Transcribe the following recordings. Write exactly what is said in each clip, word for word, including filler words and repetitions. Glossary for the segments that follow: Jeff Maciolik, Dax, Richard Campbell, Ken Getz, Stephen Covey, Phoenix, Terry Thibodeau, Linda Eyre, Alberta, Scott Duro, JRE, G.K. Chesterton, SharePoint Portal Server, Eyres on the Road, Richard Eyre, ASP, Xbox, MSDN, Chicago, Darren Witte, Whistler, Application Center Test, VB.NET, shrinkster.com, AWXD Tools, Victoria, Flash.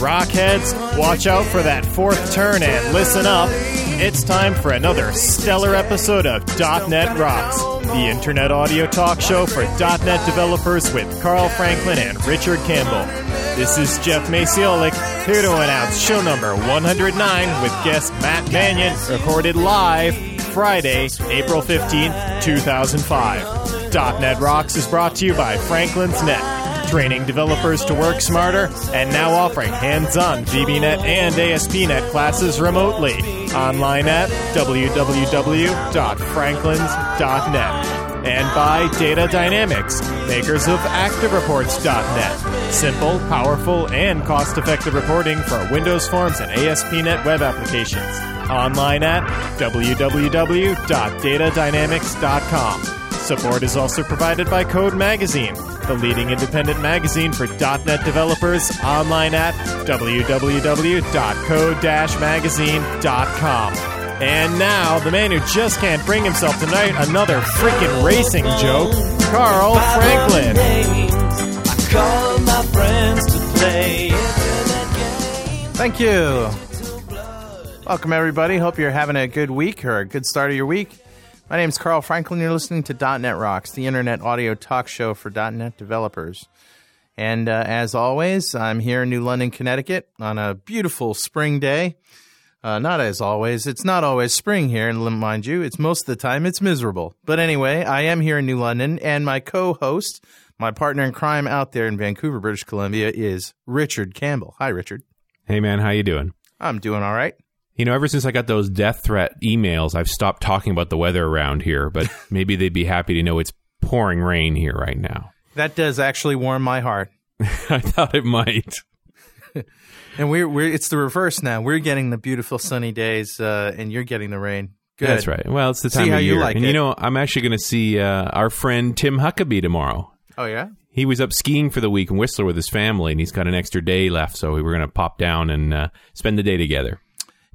Rockheads, watch out for that fourth turn and listen up. It's time for another stellar episode of dot net Rocks, the internet audio talk show for dot net developers with Carl Franklin and Richard Campbell. This is Jeff Maciolik, here to announce show number one hundred nine with guest Matt Manion, recorded live Friday, April fifteenth, two thousand five. dot net Rocks is brought to you by Franklin's Net, training developers to work smarter, and now offering hands-on V B dot net and A S P dot net classes remotely. Online at w w w dot franklins dot net. And by Data Dynamics, makers of Active Reports dot net. Simple, powerful, and cost-effective reporting for Windows Forms and A S P dot net web applications. Online at w w w dot data dynamics dot com. Support is also provided by Code Magazine, the leading independent magazine for dot net developers, online at w w w dot code dash magazine dot com. And now, the man who just can't bring himself to write another freaking racing joke, Carl Franklin. Thank you. Welcome, everybody. Hope you're having a good week or a good start of your week. My name's Carl Franklin. You're listening to dot net Rocks, the internet audio talk show for dot net developers. And uh, as always, I'm here in New London, Connecticut on a beautiful spring day. Uh, not as always. It's not always spring here, and mind you, it's most of the time it's miserable. But anyway, I am here in New London, and my co-host, my partner in crime out there in Vancouver, British Columbia, is Richard Campbell. Hi, Richard. Hey, man. How you doing? I'm doing all right. You know, ever since I got those death threat emails, I've stopped talking about the weather around here, but maybe they'd be happy to know it's pouring rain here right now. That does actually warm my heart. I thought it might. And we're, we're it's the reverse now. We're getting the beautiful sunny days, uh, and you're getting the rain. Good. That's right. Well, it's the time see of how year. You like and it. You know, I'm actually going to see uh, our friend Tim Huckabee tomorrow. Oh, yeah? He was up skiing for the week in Whistler with his family, and he's got an extra day left, so we were going to pop down and uh, spend the day together.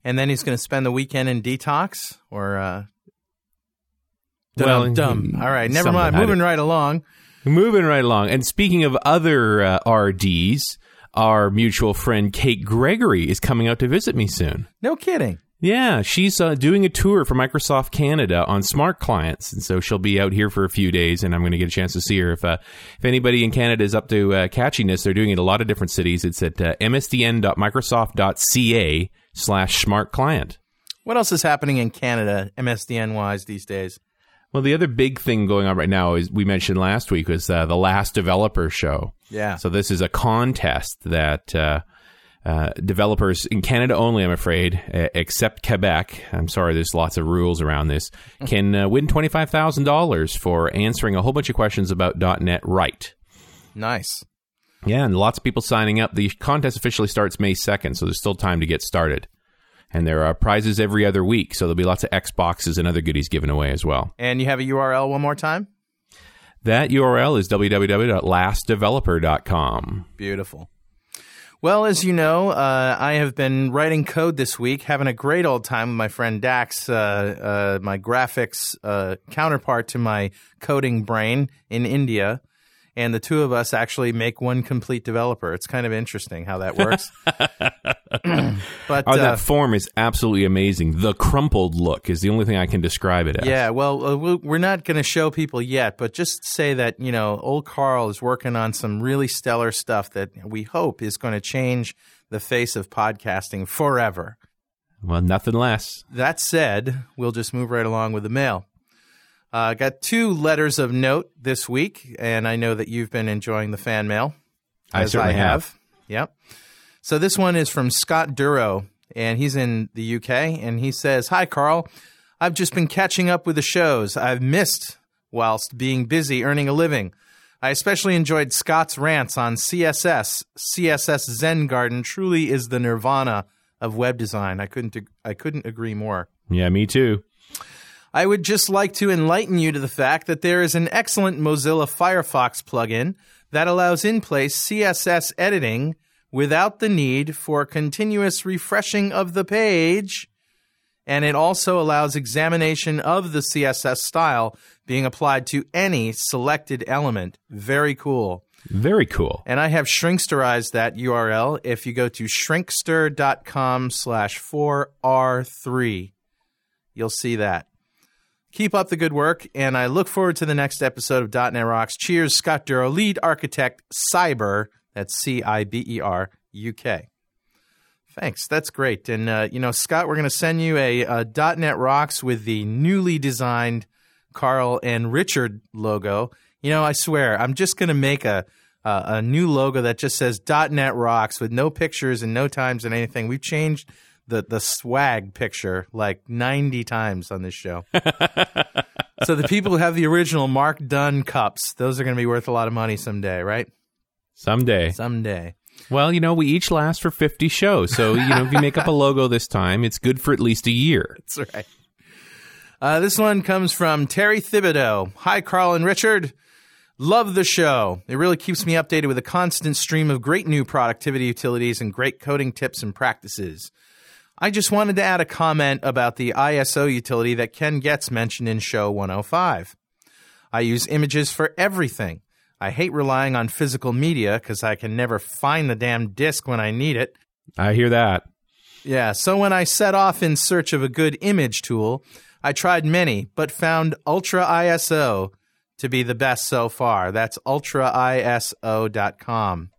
And then he's going to spend the weekend in detox or uh, well, dumb. All right, never mind. Moving right along. Moving right along. And speaking of other uh, R Ds, our mutual friend Kate Gregory is coming out to visit me soon. No kidding. Yeah, she's uh, doing a tour for Microsoft Canada on smart clients, and so she'll be out here for a few days, and I'm going to get a chance to see her. If uh, if anybody in Canada is up to uh, catchiness, they're doing it in a lot of different cities. It's at uh, m s d n dot microsoft dot c a. slash smart client. What else is happening in Canada, M S D N-wise, these days? Well, the other big thing going on right now is we mentioned last week was uh, the Last Developer Show. Yeah. So this is a contest that uh, uh, developers in Canada only, I'm afraid, uh, except Quebec. I'm sorry, there's lots of rules around this. Can uh, win twenty-five thousand dollars for answering a whole bunch of questions about .dot net right. Nice. Yeah, and lots of people signing up. The contest officially starts May second, so there's still time to get started. And there are prizes every other week, so there'll be lots of Xboxes and other goodies given away as well. And you have a U R L one more time? That U R L is w w w dot last developer dot com. Beautiful. Well, as you know, uh, I have been writing code this week, having a great old time with my friend Dax, uh, uh, my graphics uh, counterpart to my coding brain in India. And the two of us actually make one complete developer. It's kind of interesting how that works. But oh, that uh, form is absolutely amazing. The crumpled look is the only thing I can describe it as. Yeah, well, uh, we're not going to show people yet, but just say that, you know, old Carl is working on some really stellar stuff that we hope is going to change the face of podcasting forever. Well, nothing less. That said, we'll just move right along with the mail. I uh, got two letters of note this week, and I know that you've been enjoying the fan mail. I certainly I have. have. Yep. So this one is from Scott Duro, and he's in the U K, and he says, "Hi, Carl. I've just been catching up with the shows I've missed whilst being busy earning a living. I especially enjoyed Scott's rants on C S S. C S S Zen Garden truly is the nirvana of web design." I couldn't I couldn't agree more. Yeah, me too. "I would just like to enlighten you to the fact that there is an excellent Mozilla Firefox plugin that allows in-place C S S editing without the need for continuous refreshing of the page, and it also allows examination of the C S S style being applied to any selected element. Very cool." Very cool. And I have shrinksterized that U R L if you go to shrinkster.com slash 4R3. You'll see that. Keep up the good work, and I look forward to the next episode of .dot net Rocks. Cheers, Scott Duro, lead architect, Cyber, that's C I B E R, U K. Thanks. That's great. And, uh, you know, Scott, we're going to send you a, a .dot net Rocks with the newly designed Carl and Richard logo. You know, I swear, I'm just going to make a, a a new logo that just says .dot net Rocks with no pictures and no times and anything. We've changed the the swag picture like ninety times on this show. So the people who have the original Mark Dunn cups, those are going to be worth a lot of money someday, right? Someday. Someday. Well, you know, we each last for fifty shows. So, you know, if you make up a logo this time, it's good for at least a year. That's right. Uh, this one comes from Terry Thibodeau. "Hi, Carl and Richard. Love the show. It really keeps me updated with a constant stream of great new productivity utilities and great coding tips and practices. I just wanted to add a comment about the I S O utility that Ken Getz mentioned in show one oh five. I use images for everything. I hate relying on physical media because I can never find the damn disk when I need it." I hear that. "Yeah, so when I set off in search of a good image tool, I tried many, but found Ultra I S O to be the best so far. That's ultra I S O dot com.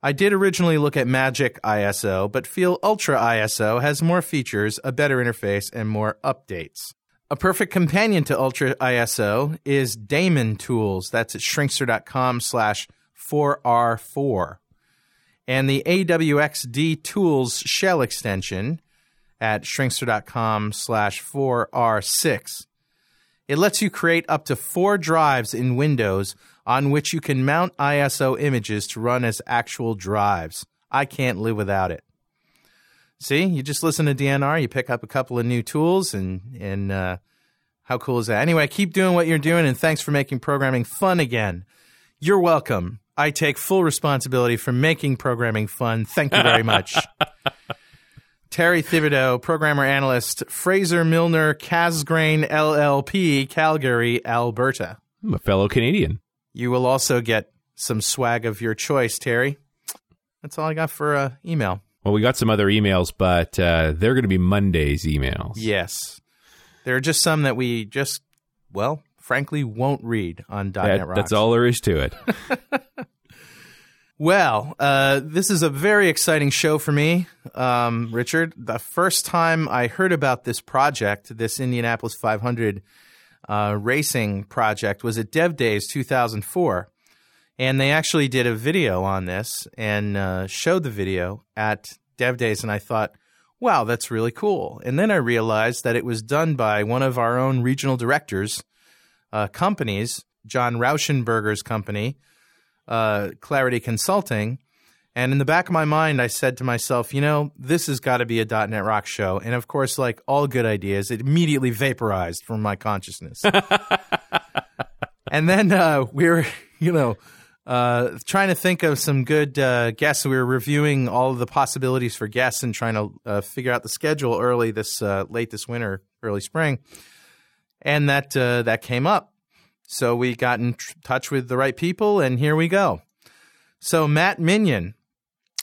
I did originally look at Magic I S O, but feel Ultra I S O has more features, a better interface, and more updates. A perfect companion to Ultra I S O is Daemon Tools. That's at shrinkster.com slash 4R4. And the A W X D Tools shell extension at shrinkster.com slash 4R6. It lets you create up to four drives in Windows on which you can mount I S O images to run as actual drives. I can't live without it." See, you just listen to D N R, you pick up a couple of new tools, and and uh, how cool is that? Anyway, keep doing what you're doing, and thanks for making programming fun again. You're welcome. I take full responsibility for making programming fun. Thank you very much. Terry Thibodeau, programmer analyst, Fraser Milner, Casgrain L L P, Calgary, Alberta. I'm a fellow Canadian. You will also get some swag of your choice, Terry. That's all I got for uh, email. Well, we got some other emails, but uh, they're going to be Monday's emails. Yes. There are just some that we just, well, frankly, won't read on .dot net that, Rocks. That's all there is to it. Well, uh, this is a very exciting show for me, um, Richard. The first time I heard about this project, this Indianapolis five hundred Uh, racing project, was at Dev Days two thousand four, and they actually did a video on this and uh, showed the video at Dev Days, and I thought, wow, that's really cool. And then I realized that it was done by one of our own regional directors' uh, companies, John Rauschenberger's company, uh, Clarity Consulting, and in the back of my mind, I said to myself, you know, this has got to be a .dot net Rock show. And, of course, like all good ideas, it immediately vaporized from my consciousness. And then uh, we were, you know, uh, trying to think of some good uh, guests. We were reviewing all of the possibilities for guests and trying to uh, figure out the schedule early this uh, late this winter, early spring. And that uh, that came up. So we got in t- touch with the right people, and here we go. So Matt Manion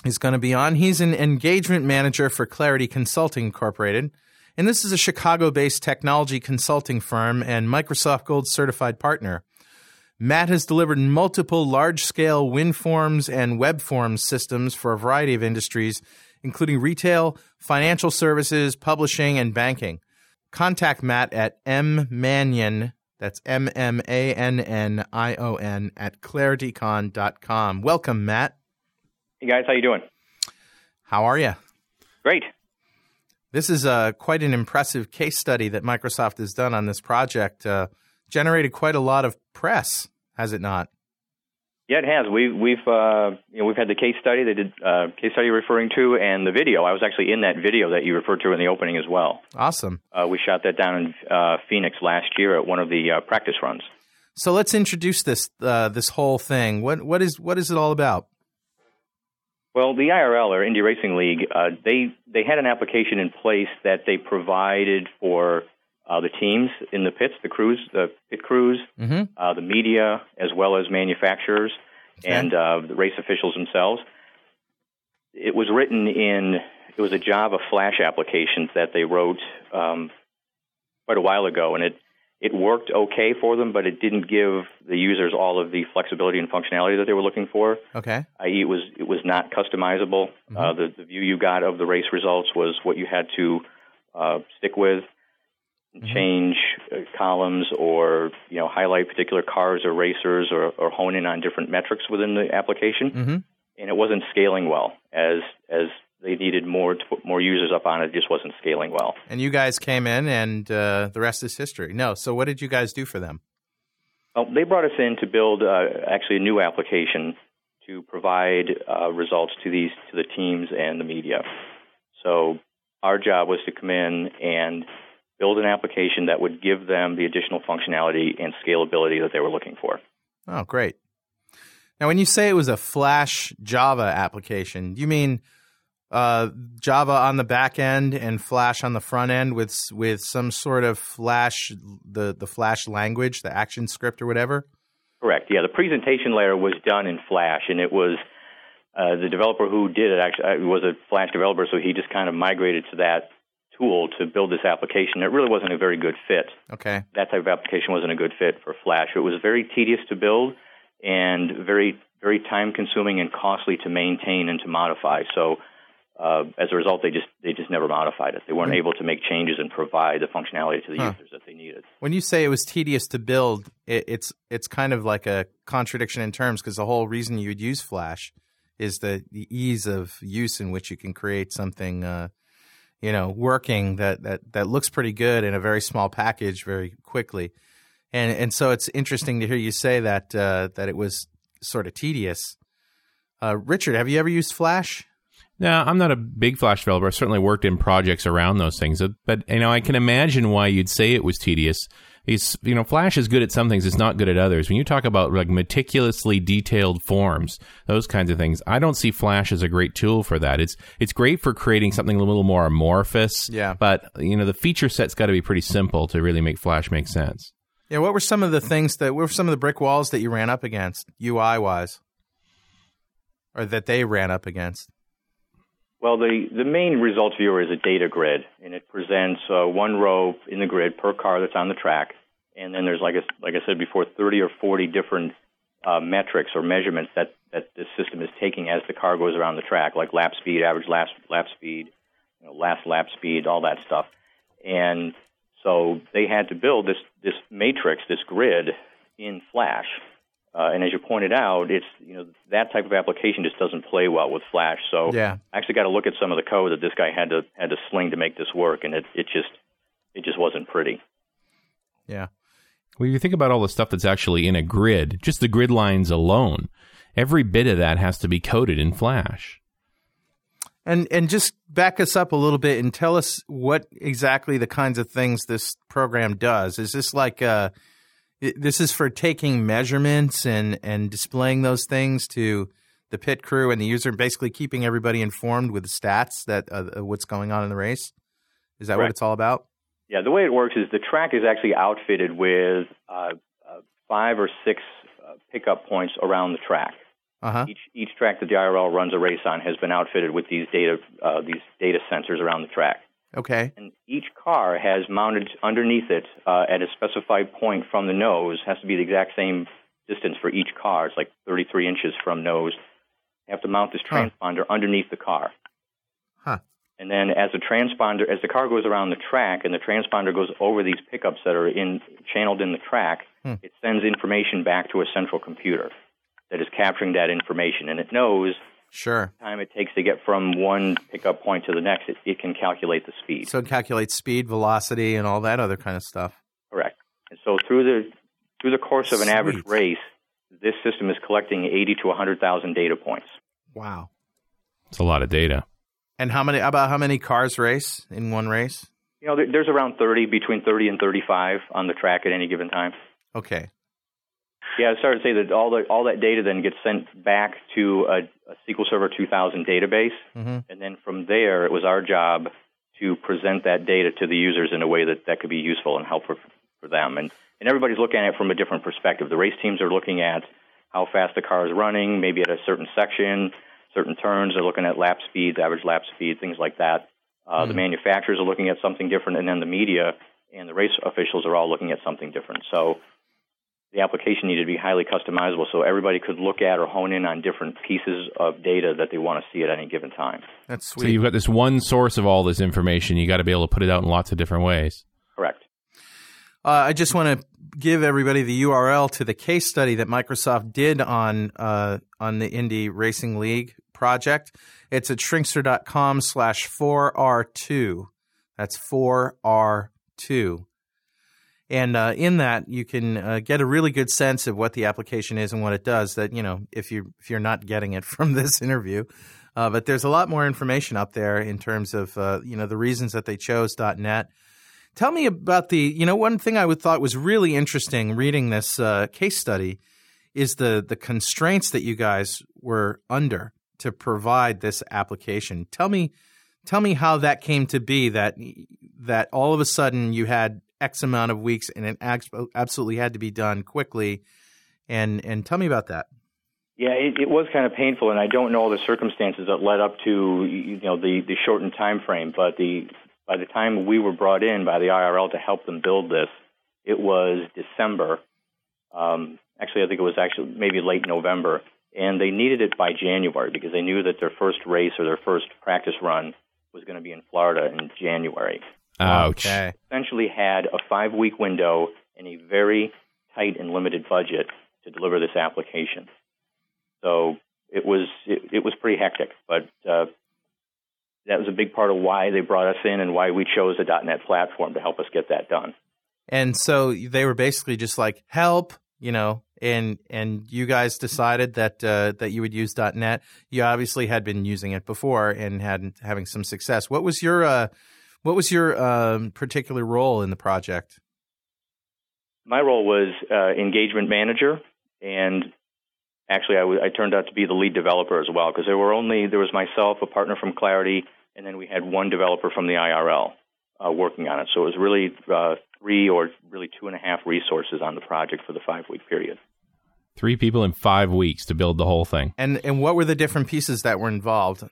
is going to be on. He's an engagement manager for Clarity Consulting Incorporated, and this is a Chicago-based technology consulting firm and Microsoft Gold certified partner. Matt has delivered multiple large-scale WinForms and WebForms systems for a variety of industries, including retail, financial services, publishing, and banking. Contact Matt at mmanion That's M M A N N I O N at clarity con dot com. Welcome, Matt. Hey, guys. How you doing? How are you? Great. This is uh, quite an impressive case study that Microsoft has done on this project. Uh, generated quite a lot of press, has it not? Yeah, it has. We've we've uh, you know we've had the case study they did uh, case study you're referring to, and the video. I was actually in that video that you referred to in the opening as well. Awesome. Uh, we shot that down in uh, Phoenix last year at one of the uh, practice runs. So let's introduce this uh, this whole thing. What what is what is it all about? Well, the I R L, or Indy Racing League, uh, they they had an application in place that they provided for Uh, the teams in the pits, the crews, the pit crews, mm-hmm. uh, the media, as well as manufacturers okay. and uh, the race officials themselves. It was written in, it was a Java Flash application that they wrote um, quite a while ago, and it, it worked okay for them, but it didn't give the users all of the flexibility and functionality that they were looking for. Okay. that is, it was it was not customizable. Mm-hmm. Uh, the, the view you got of the race results was what you had to uh, stick with. Change uh, columns, or you know, highlight particular cars or racers, or, or hone in on different metrics within the application, mm-hmm. and it wasn't scaling well. As as they needed more to put more users up on it, it just wasn't scaling well. And you guys came in, and uh, the rest is history. No, so what did you guys do for them? Well, they brought us in to build uh, actually a new application to provide uh, results to these to the teams and the media. So our job was to come in and build an application that would give them the additional functionality and scalability that they were looking for. Oh, great. Now, when you say it was a Flash Java application, you mean uh, Java on the back end and Flash on the front end with with some sort of Flash, the, the Flash language, the action script or whatever? Correct. Yeah, the presentation layer was done in Flash, and it was uh, the developer who did it actually was a Flash developer, so he just kind of migrated to that tool to build this application. It really wasn't a very good fit. Okay. That type of application wasn't a good fit for Flash. It was very tedious to build and very, very time-consuming and costly to maintain and to modify. So uh, as a result, they just they just never modified it. They weren't mm-hmm. able to make changes and provide the functionality to the huh. users that they needed. When you say it was tedious to build, it, it's it's kind of like a contradiction in terms, because the whole reason you would use Flash is the, the ease of use in which you can create something uh, you know, working that, that, that looks pretty good in a very small package very quickly. And and so it's interesting to hear you say that uh, that it was sort of tedious. Uh, Richard, have you ever used Flash? No, I'm not a big Flash developer. I certainly worked in projects around those things. But, you know, I can imagine why you'd say it was tedious. It's, you know, Flash is good at some things. It's not good at others. When you talk about like meticulously detailed forms, those kinds of things, I don't see Flash as a great tool for that. It's it's great for creating something a little more amorphous. Yeah. But, you know, the feature set's got to be pretty simple to really make Flash make sense. Yeah. What were some of the things that what were some of the brick walls that you ran up against U I wise, or that they ran up against? Well, the, the main results viewer is a data grid, and it presents uh, one row in the grid per car that's on the track. And then there's, like I, like I said before, thirty or forty different uh, metrics or measurements that, that this system is taking as the car goes around the track, like lap speed, average lap, lap speed, you know, last lap speed, all that stuff. And so they had to build this, this matrix, this grid in Flash. Uh, and as you pointed out, it's you know that type of application just doesn't play well with Flash. So yeah. I actually got to look at some of the code that this guy had to had to sling to make this work, and it, it just it just wasn't pretty. Yeah. Well, you think about all the stuff that's actually in a grid, just the grid lines alone, every bit of that has to be coded in Flash. And and just back us up a little bit and tell us what exactly the kinds of things this program does. Is this like a This is for taking measurements and, and displaying those things to the pit crew and the user, basically keeping everybody informed with the stats that uh, what's going on in the race. Is that Correct. What it's all about? Yeah, the way it works is the track is actually outfitted with uh, uh, five or six uh, pickup points around the track. Uh-huh. Each each track that the I R L runs a race on has been outfitted with these data uh, these data sensors around the track. Okay. And each car has mounted underneath it uh, at a specified point from the nose. Has to be the exact same distance for each car. It's like thirty-three inches from nose. You have to mount this transponder huh. underneath the car. Huh. And then as a transponder, as the car goes around the track and the transponder goes over these pickups that are in channeled in the track, hmm. it sends information back to a central computer that is capturing that information. And it knows sure. the time it takes to get from one pickup point to the next. It, it can calculate the speed. So it calculates speed, velocity, and all that other kind of stuff. Correct. And so through the through the course of an Sweet. average race, this system is collecting eighty to one hundred thousand data points. Wow. That's a lot of data. And how many? About how many cars race in one race? You know, there's around thirty, between thirty and thirty-five on the track at any given time. Okay. Yeah, I started to say that all the all that data then gets sent back to a, a S Q L Server two thousand database, mm-hmm. and then from there, it was our job to present that data to the users in a way that, that could be useful and helpful for, for them. And and everybody's looking at it from a different perspective. The race teams are looking at how fast the car is running, maybe at a certain section. Certain turns, they're looking at lap speeds, average lap speed, things like that. Uh, mm-hmm. The manufacturers are looking at something different, and then the media and the race officials are all looking at something different. So the application needed to be highly customizable so everybody could look at or hone in on different pieces of data that they want to see at any given time. That's sweet. So you've got this one source of all this information. You got to be able to put it out in lots of different ways. Correct. Uh, I just want to give everybody the U R L to the case study that Microsoft did on uh, on the Indy Racing League project. It's at shrinkster dot com slash four R two. That's four R two. And uh, in that, you can uh, get a really good sense of what the application is and what it does that, you know, if you're, if you're not getting it from this interview. Uh, but there's a lot more information up there in terms of, uh, you know, the reasons that they chose .NET. Tell me about the, you know, one thing I would thought was really interesting reading this uh, case study is the the constraints that you guys were under to provide this application. Tell me, tell me how that came to be, that that all of a sudden you had X amount of weeks and it absolutely had to be done quickly. And and tell me about that. Yeah, it, it was kind of painful, and I don't know all the circumstances that led up to, you know, the, the shortened time frame, but the by the time we were brought in by the I R L to help them build this, it was December. Um, actually, I think it was actually maybe late November. And they needed it by January because they knew that their first race or their first practice run was going to be in Florida in January. Ouch. Um, essentially had a five-week window and a very tight and limited budget to deliver this application. So it was it, it was pretty hectic, but uh, that was a big part of why they brought us in and why we chose the .NET platform to help us get that done. And so they were basically just like, help, you know. And and you guys decided that uh, that you would use .NET. You obviously had been using it before and had having some success. What was your uh, what was your um, particular role in the project? My role was uh, engagement manager, and actually I, w- I turned out to be the lead developer as well because there were only there was myself, a partner from Clarity, and then we had one developer from the I R L uh, working on it. So it was really uh, three or really two and a half resources on the project for the five-week period. Three people in five weeks to build the whole thing. And and what were the different pieces that were involved?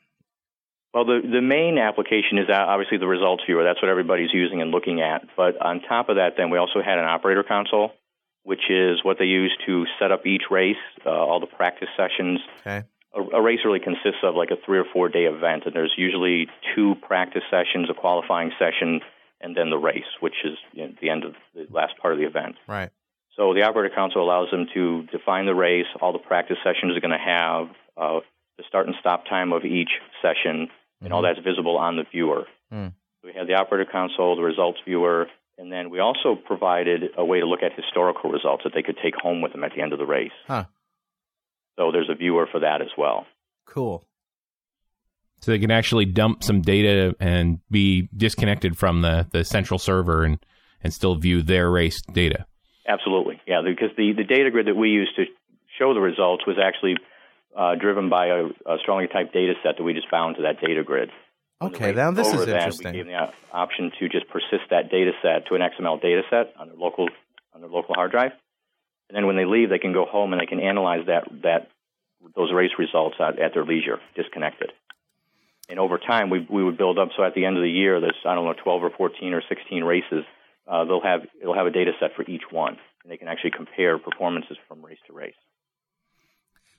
Well, the, the main application is obviously the results viewer. That's what everybody's using and looking at. But on top of that, then, we also had an operator console, which is what they use to set up each race, uh, all the practice sessions. Okay. A, a race really consists of like a three- or four-day event, and there's usually two practice sessions, a qualifying session, and then the race, which is, you know, the end of the last part of the event. Right. So the operator console allows them to define the race, all the practice sessions are going to have, uh, the start and stop time of each session, and mm-hmm. all that's visible on the viewer. Mm. So we had the operator console, the results viewer, and then we also provided a way to look at historical results that they could take home with them at the end of the race. Huh. So there's a viewer for that as well. Cool. So they can actually dump some data and be disconnected from the, the central server and, and still view their race data. Absolutely, yeah, because the, the data grid that we used to show the results was actually uh, driven by a, a strongly typed data set that we just bound to that data grid. Okay, now this is that, interesting. We gave them the option to just persist that data set to an X M L data set on their local on their local hard drive, and then when they leave, they can go home and they can analyze that that those race results at, at their leisure, disconnected. And over time, we we would build up. So at the end of the year, there's I don't know twelve or fourteen or sixteen races. Uh, they'll have it'll have a data set for each one, and they can actually compare performances from race to race.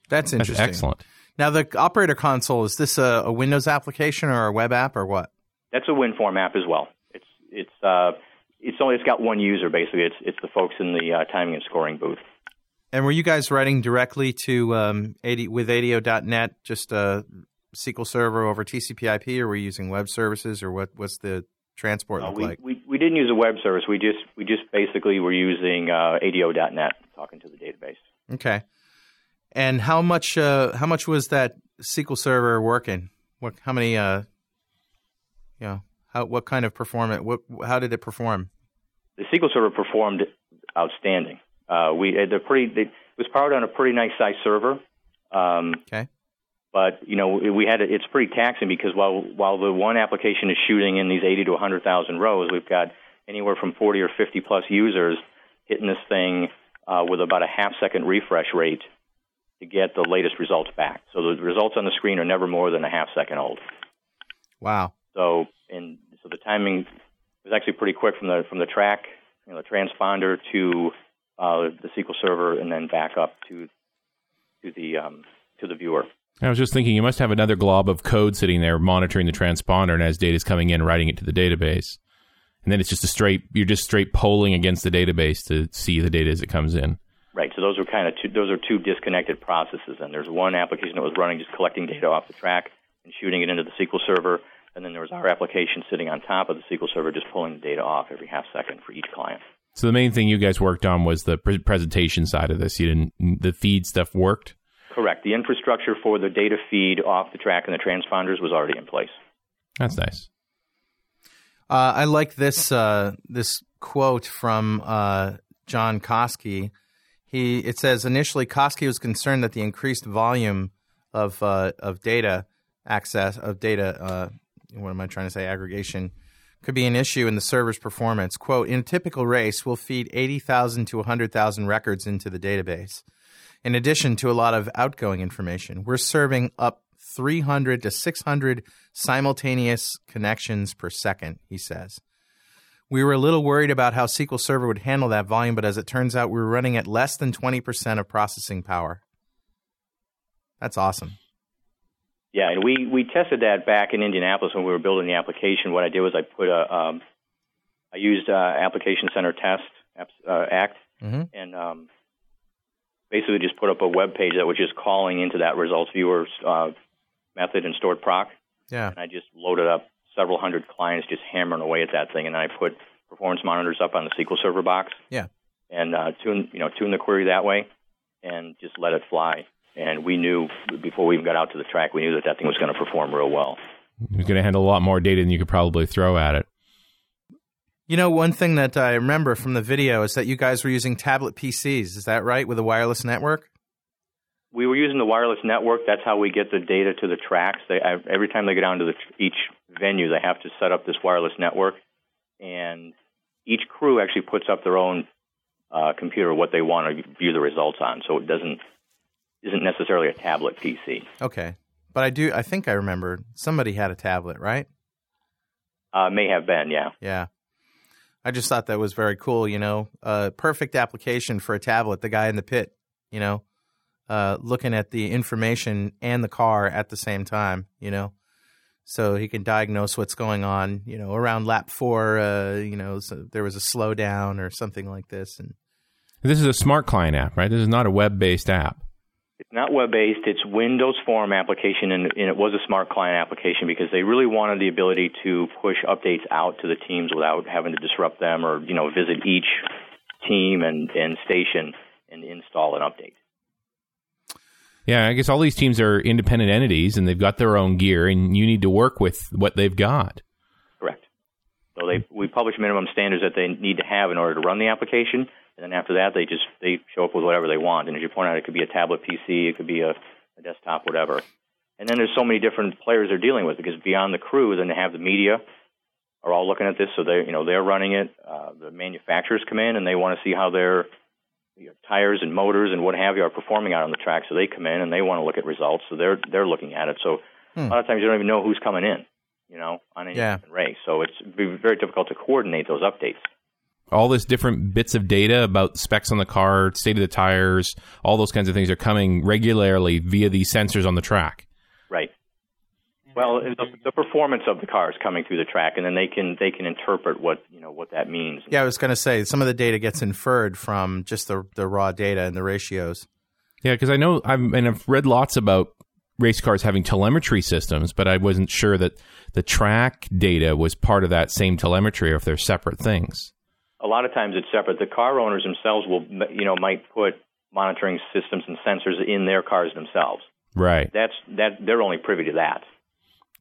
That's interesting. That's excellent. Now, the operator console, is this a, a Windows application or a web app or what? That's a WinForm app as well. It's it's uh, it's only it's got one user basically. It's it's the folks in the uh, timing and scoring booth. And were you guys writing directly to um, AD, with A D O dot net, just a S Q L Server over T C P I P, or were you using web services, or what? What's the transport no, look we, like? We we didn't use a web service. We just we just basically were using uh, A D O dot net, talking to the database. Okay. And how much uh, how much was that S Q L Server working? What how many uh, you know how what kind of performance? What how did it perform? The S Q L Server performed outstanding. Uh, we they're pretty. They, it was powered on a pretty nice size server. Um, okay. But you know we had it's pretty taxing because while while the one application is shooting in these eighty to a hundred thousand rows, we've got anywhere from forty or fifty plus users hitting this thing uh, with about a half second refresh rate to get the latest results back. So the results on the screen are never more than a half second old. Wow. So and so the timing was actually pretty quick from the from the track, you know, the transponder to uh, the S Q L Server, and then back up to to the um, to the viewer. I was just thinking, you must have another glob of code sitting there monitoring the transponder, and as data is coming in, writing it to the database, and then it's just a straight you're just straight polling against the database to see the data as it comes in. Right. So those are kind of two, those are two disconnected processes, and there's one application that was running just collecting data off the track and shooting it into the S Q L Server, and then there was our application sitting on top of the S Q L Server just pulling the data off every half second for each client. So the main thing you guys worked on was the pre- presentation side of this. You didn't the feed stuff worked. Correct. The infrastructure for the data feed off the track and the transponders was already in place. That's nice. Uh, I like this uh, this quote from uh, John Kosky. He it says initially Kosky was concerned that the increased volume of uh, of data access of data uh, what am I trying to say aggregation could be an issue in the server's performance. Quote: in a typical race, we'll feed eighty thousand to a hundred thousand records into the database. In addition to a lot of outgoing information, we're serving up three hundred to six hundred simultaneous connections per second, he says. We were a little worried about how S Q L Server would handle that volume, but as it turns out, we were running at less than twenty percent of processing power. That's awesome. Yeah, and we, we tested that back in Indianapolis when we were building the application. What I did was I put a, um, I used uh, Application Center Test, uh, ACT, mm-hmm. and um basically just put up a web page that was just calling into that results viewer uh, method and stored proc. Yeah. And I just loaded up several hundred clients just hammering away at that thing, and I put performance monitors up on the S Q L Server box. Yeah. And uh, tune, you know, tune the query that way, and just let it fly. And we knew before we even got out to the track, we knew that that thing was going to perform real well. It was going to handle a lot more data than you could probably throw at it. You know, one thing that I remember from the video is that you guys were using tablet P Cs. Is that right, with a wireless network? We were using the wireless network. That's how we get the data to the tracks. They, every time they go down to the, each venue, they have to set up this wireless network. And each crew actually puts up their own uh, computer, what they want to view the results on. So it doesn't isn't necessarily a tablet P C. Okay. But I do. I think I remember somebody had a tablet, right? Uh, may have been, yeah. Yeah. I just thought that was very cool, you know, uh, perfect application for a tablet, the guy in the pit, you know, uh, looking at the information and the car at the same time, you know, so he can diagnose what's going on, you know, around lap four, uh, you know, so there was a slowdown or something like this. And this is a smart client app, right? This is not a web-based app. It's not web-based. It's Windows form application, and, and it was a smart client application because they really wanted the ability to push updates out to the teams without having to disrupt them or, you know, visit each team and, and station and install an update. Yeah, I guess all these teams are independent entities, and they've got their own gear, and you need to work with what they've got. Correct. So they we publish minimum standards that they need to have in order to run the application. And then after that, they just they show up with whatever they want. And as you point out, it could be a tablet P C, it could be a, a desktop, whatever. And then there's so many different players they're dealing with because beyond the crew, then they have the media are all looking at this, so they you know they're running it. Uh, the manufacturers come in and they want to see how their you know, tires and motors and what have you are performing out on the track. So they come in and they want to look at results. So they're they're looking at it. So hmm. a lot of times you don't even know who's coming in, you know, on any yeah. race. So it's very difficult to coordinate those updates. All this different bits of data about specs on the car, state of the tires, all those kinds of things are coming regularly via these sensors on the track. Right. Yeah. Well, the, the performance of the cars coming through the track, and then they can they can interpret what you know what that means. Yeah, I was going to say some of the data gets inferred from just the the raw data and the ratios. Yeah, because I know I've and I've read lots about race cars having telemetry systems, but I wasn't sure that the track data was part of that same telemetry, or if they're separate things. A lot of times it's separate. The car owners themselves will you know might put monitoring systems and sensors in their cars themselves. Right. That's that they're only privy to that.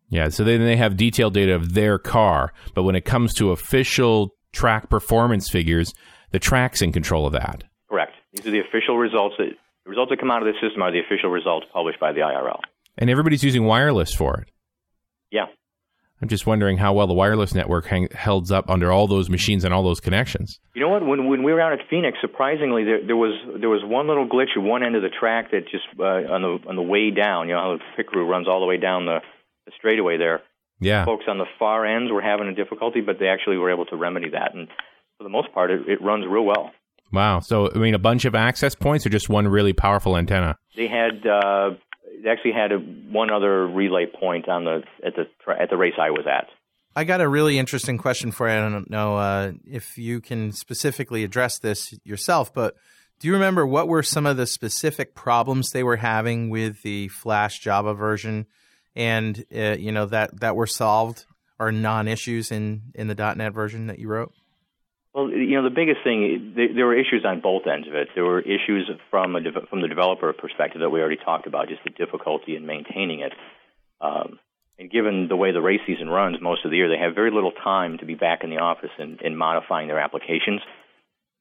Yeah, so then they have detailed data of their car, but when it comes to official track performance figures, the track's in control of that. Correct. These are the official results. That, the results that come out of the system are the official results published by the I R L. And everybody's using wireless for it. Yeah. I'm just wondering how well the wireless network hang, holds up under all those machines and all those connections. You know what? When when we were out at Phoenix, surprisingly, there, there was there was one little glitch at one end of the track that just uh, on the on the way down. You know how the Picru runs all the way down the. The straightaway there. Yeah. Folks on the far ends were having a difficulty, but they actually were able to remedy that. And for the most part, it, it runs real well. Wow. So, I mean, a bunch of access points or just one really powerful antenna? They had, uh, they actually had a, one other relay point on the at the at the race I was at. I got a really interesting question for you. I don't know uh, if you can specifically address this yourself, but do you remember what were some of the specific problems they were having with the Flash Java version? And, uh, you know, that, that were solved or non-issues in, in the .dot NET version that you wrote? Well, you know, the biggest thing, there, there were issues on both ends of it. There were issues from a de- from the developer perspective that we already talked about, just the difficulty in maintaining it. Um, and given the way the race season runs most of the year, they have very little time to be back in the office and, and modifying their applications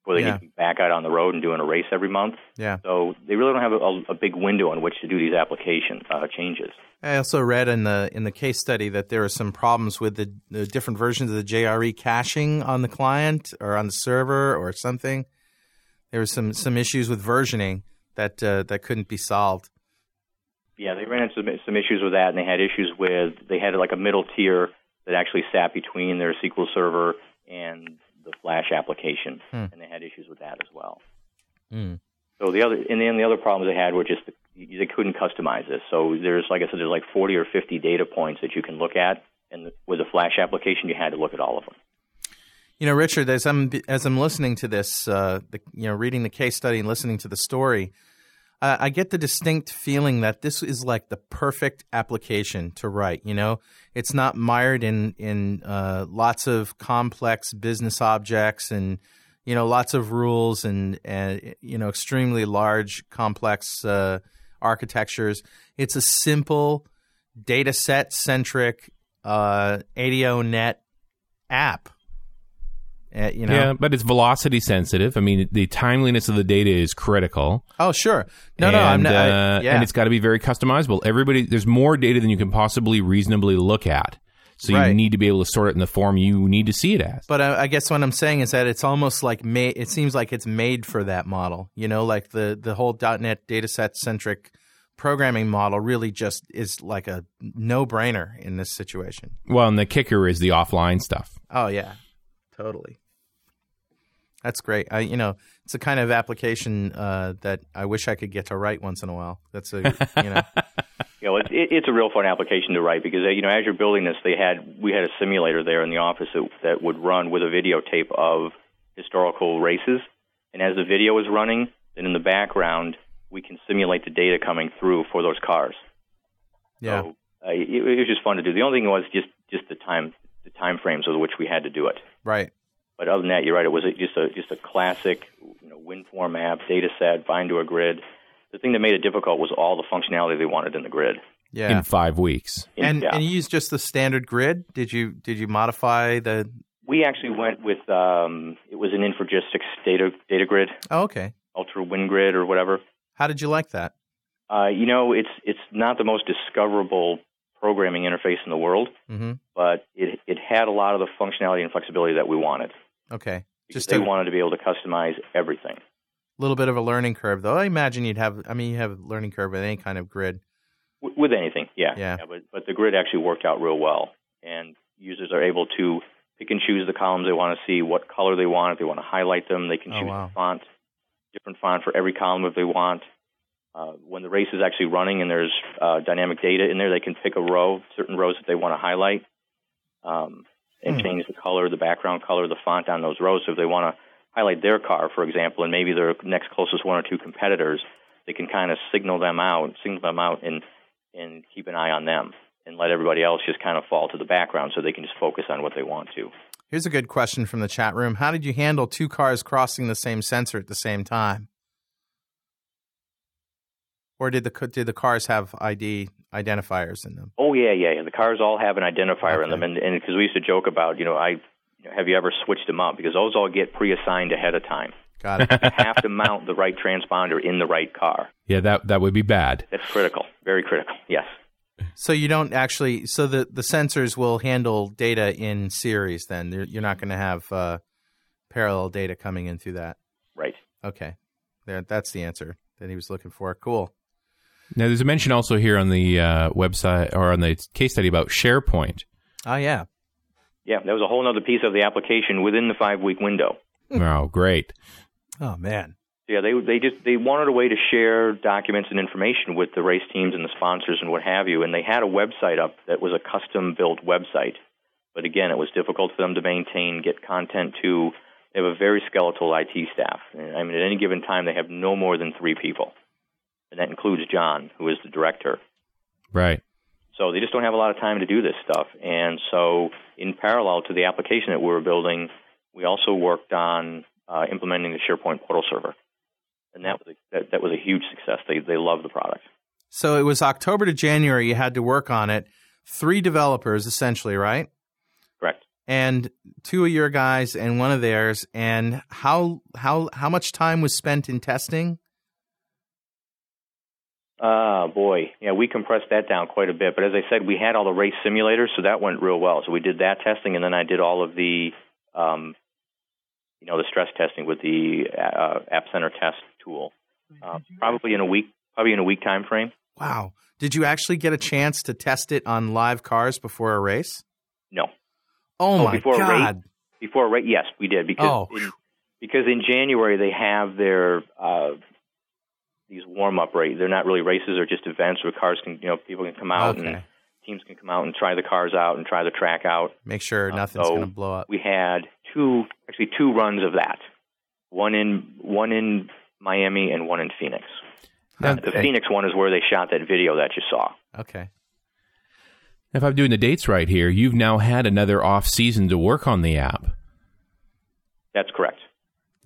before they yeah. need to be back out on the road and doing a race every month. Yeah. So they really don't have a, a big window in which to do these application uh, changes. I also read in the in the case study that there are some problems with the, the different versions of the J R E caching on the client or on the server or something. There were some, some issues with versioning that uh, that couldn't be solved. Yeah, they ran into some, some issues with that, and they had issues with they had like a middle tier that actually sat between their S Q L Server and the Flash application, hmm. and they had issues with that as well. Hmm. So the other, and then the other problems they had were just the, they couldn't customize this. So there's, like I said, there's like forty or fifty data points that you can look at, and with a Flash application, you had to look at all of them. You know, Richard, as I'm as I'm listening to this, uh, the, you know, reading the case study and listening to the story, uh, I get the distinct feeling that this is like the perfect application to write. You know, it's not mired in in uh, lots of complex business objects and you know, lots of rules and, and you know, extremely large, complex uh, architectures. It's a simple, dataset-centric uh, ADO.NET app. Uh, you know? Yeah, but it's velocity sensitive. I mean, the timeliness of the data is critical. Oh, sure. No, and, no, I'm not. Uh, I, yeah. And it's got to be very customizable. Everybody, there's more data than you can possibly reasonably look at. So right. you need to be able to sort it in the form you need to see it as. But I, I guess what I'm saying is that it's almost like made, it seems like it's made for that model. You know, like the, the whole .dot NET dataset-centric programming model really just is like a no-brainer in this situation. Well, and the kicker is the offline stuff. Oh, yeah. Totally. That's great. I, you know, it's a kind of application uh, that I wish I could get to write once in a while. That's a, you know. You know, it, it, it's a real fun application to write because, you know, as you're building this, they had we had a simulator there in the office that, that would run with a videotape of historical races. And as the video is running, then in the background, we can simulate the data coming through for those cars. Yeah. So, uh, it, it was just fun to do. The only thing was just, just the time the time frames with which we had to do it. Right. But other than that, you're right. It was just a just a classic, you know, WinForm app, data set, bind to a grid. The thing that made it difficult was all the functionality they wanted in the grid. Yeah, in five weeks. In, and yeah. and you used just the standard grid. Did you did you modify the? We actually went with um, it was an Infogistics data data grid. Oh, okay. Ultra Win Grid or whatever. How did you like that? Uh, you know, it's it's not the most discoverable programming interface in the world, mm-hmm. but it it had a lot of the functionality and flexibility that we wanted. Okay. Because just they to... wanted to be able to customize everything. Little bit of a learning curve, though. I imagine you'd have, I mean, you have a learning curve with any kind of grid. With anything, yeah. yeah. yeah but, but the grid actually worked out real well. And users are able to pick and choose the columns they want to see, what color they want, if they want to highlight them. They can oh, choose wow. the font, different font for every column if they want. Uh, when the race is actually running and there's uh, dynamic data in there, they can pick a row, certain rows that they want to highlight, um, and mm. change the color, the background color, the font on those rows. So if they want to highlight their car, for example, and maybe their next closest one or two competitors, they can kind of signal them out, signal them out, and and keep an eye on them, and let everybody else just kind of fall to the background, so they can just focus on what they want to. Here's a good question from the chat room: how did you handle two cars crossing the same sensor at the same time? Or did the did the cars have I D identifiers in them? Oh yeah, yeah, yeah. The cars all have an identifier okay. in them, and because and, we used to joke about, you know, I have you ever switched them up, because those all get pre-assigned ahead of time. Got it. You have to mount the right transponder in the right car. Yeah, that that would be bad. That's critical, very critical. Yes. So you don't actually. So the the sensors will handle data in series. Then They're, you're not going to have uh, parallel data coming in through that. Right. Okay. There. That's the answer that he was looking for. Cool. Now, there's a mention also here on the uh, website or on the case study about SharePoint. Oh, yeah. Yeah, that was a whole other piece of the application within the five-week window. Oh, great. Oh, man. Yeah, they they just they wanted a way to share documents and information with the race teams and the sponsors and what have you, and they had a website up that was a custom-built website. But again, it was difficult for them to maintain, get content to. They have a very skeletal I T staff. I mean, at any given time, they have no more than three people. And that includes John, who is the director. Right. So they just don't have a lot of time to do this stuff. And so in parallel to the application that we were building, we also worked on uh, implementing the SharePoint Portal Server. And that was a, that, that was a huge success. They they loved the product. So it was October to January you had to work on it. Three developers, essentially, right? Correct. And two of your guys and one of theirs. And how how how much time was spent in testing? Oh, boy. Yeah, we compressed that down quite a bit. But as I said, we had all the race simulators, so that went real well. So we did that testing, and then I did all of the, um, you know, the stress testing with the uh, App Center Test tool, uh, probably in a week, probably in a week time frame. Wow. Did you actually get a chance to test it on live cars before a race? No. Oh, oh my before God. A race, before a race, yes, we did. Because, oh. in, because in January they have their uh, – these warm-up races. They're not really races, they're just events where cars can, you know, people can come out okay. and teams can come out and try the cars out and try the track out. Make sure uh, nothing's so going to blow up. We had two, actually two runs of that. One in one in Miami and one in Phoenix. Now, the I, Phoenix one is where they shot that video that you saw. Okay. If I'm doing the dates right here, you've now had another off-season to work on the app. That's correct.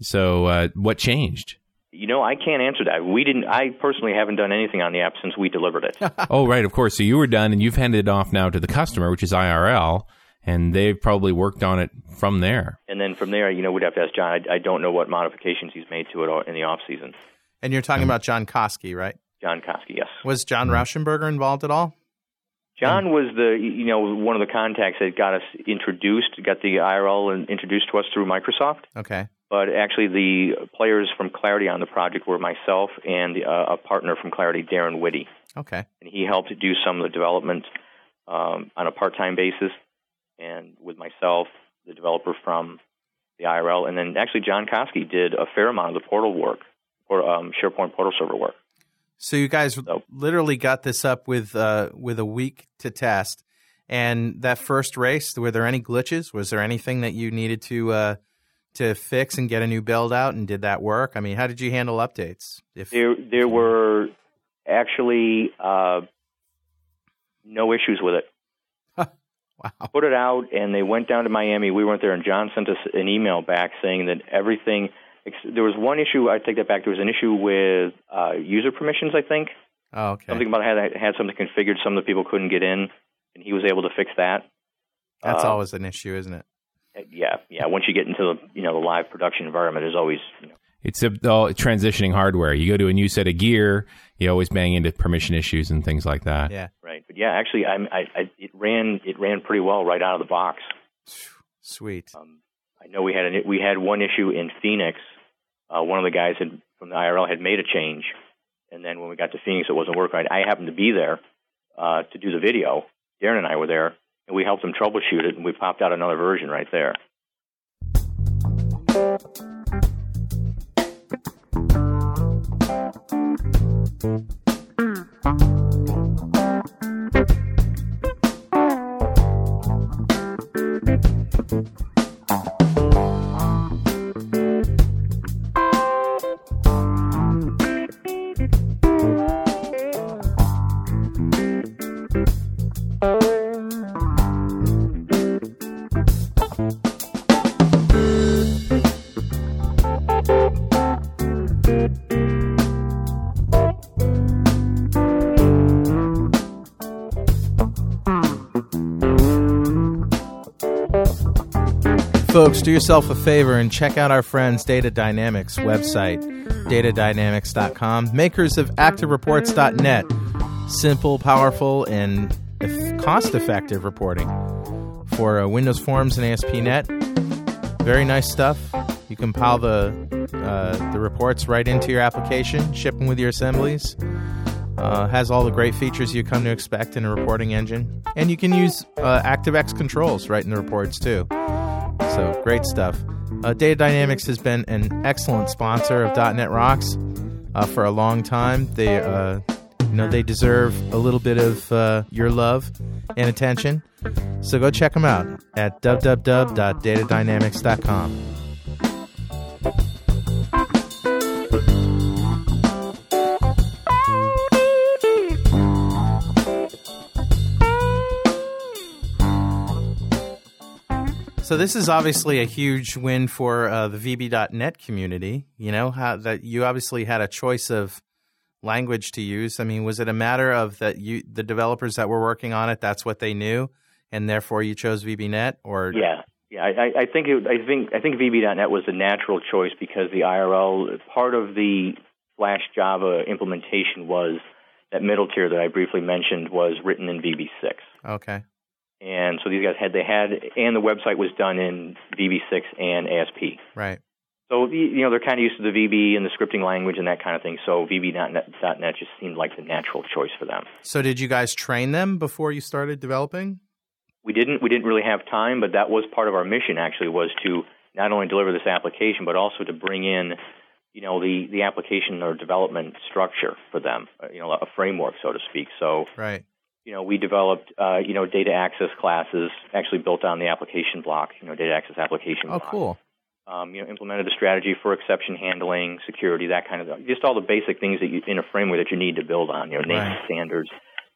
So uh, what changed? You know, I can't answer that. We didn't. I personally haven't done anything on the app since we delivered it. Oh, right, of course. So you were done, and you've handed it off now to the customer, which is I R L, and they've probably worked on it from there. And then from there, you know, we'd have to ask John. I, I don't know what modifications he's made to it in the off season. And you're talking um, about John Kosky, right? John Kosky, yes. Was John Rauschenberger involved at all? John um, was the, you know, one of the contacts that got us introduced, got the I R L introduced to us through Microsoft. Okay. But actually, the players from Clarity on the project were myself and uh, a partner from Clarity, Darren Witte. Okay. And he helped do some of the development um, on a part-time basis, and with myself, the developer from the I R L. And then actually, John Kosky did a fair amount of the portal work, or um, SharePoint Portal Server work. So you guys so. literally got this up with uh, with a week to test. And that first race, were there any glitches? Was there anything that you needed to... Uh, to fix and get a new build out, and did that work? I mean, how did you handle updates? If there there were actually uh, no issues with it. Huh. Wow. Put it out, and they went down to Miami. We weren't there, and John sent us an email back saying that everything – there was one issue. I take that back. There was an issue with uh, user permissions, I think. Oh, okay. Something about had had something configured. Some of the people couldn't get in, and he was able to fix that. That's uh, always an issue, isn't it? Yeah, yeah. Once you get into the you know the live production environment, there's always you know it's all transitioning hardware. You go to a new set of gear, you always bang into permission issues and things like that. Yeah, right. But yeah, actually, I'm, I, I it ran it ran pretty well right out of the box. Sweet. Um, I know we had an, we had one issue in Phoenix. Uh, one of the guys had, from the I R L had made a change, and then when we got to Phoenix, it wasn't working right. I happened to be there uh, to do the video. Darren and I were there. And we helped them troubleshoot it, and we popped out another version right there. folks, do yourself a favor and check out our friends' Data Dynamics website, data dynamics dot com, makers of active reports dot net. Simple, powerful, and cost-effective reporting for uh, Windows Forms and A S P dot net. Very nice stuff. You compile the uh, the reports right into your application, ship them with your assemblies. Uh, has all the great features you come to expect in a reporting engine. And you can use uh, ActiveX controls right in the reports, too. So, great stuff. Uh, Data Dynamics has been an excellent sponsor of .NET Rocks uh, for a long time. They, uh, you know, they deserve a little bit of uh, your love and attention. So go check them out at w w w dot data dynamics dot com. So this is obviously a huge win for uh, the V B dot net community. You know, how that you obviously had a choice of language to use. I mean, was it a matter of that you the developers that were working on it, that's what they knew, and therefore you chose V B dot net? Or yeah, yeah, I, I think it, I think I think V B dot net was the natural choice because the I R L part of the Flash Java implementation was that middle tier that I briefly mentioned was written in V B six. Okay. And so these guys had, they had, and the website was done in V B six and A S P. Right. So, you know, they're kind of used to the V B and the scripting language and that kind of thing. So V B dot net just seemed like the natural choice for them. So did you guys train them before you started developing? We didn't. We didn't really have time, but that was part of our mission, actually, was to not only deliver this application, but also to bring in, you know, the, the application or development structure for them, you know, a framework, so to speak. So right. You know, we developed, uh, you know, data access classes, actually built on the application block, you know, data access application oh, block. Oh, cool. Um, you know, implemented a strategy for exception handling, security, that kind of, just all the basic things that you, in a framework that you need to build on, you know, naming right. standards,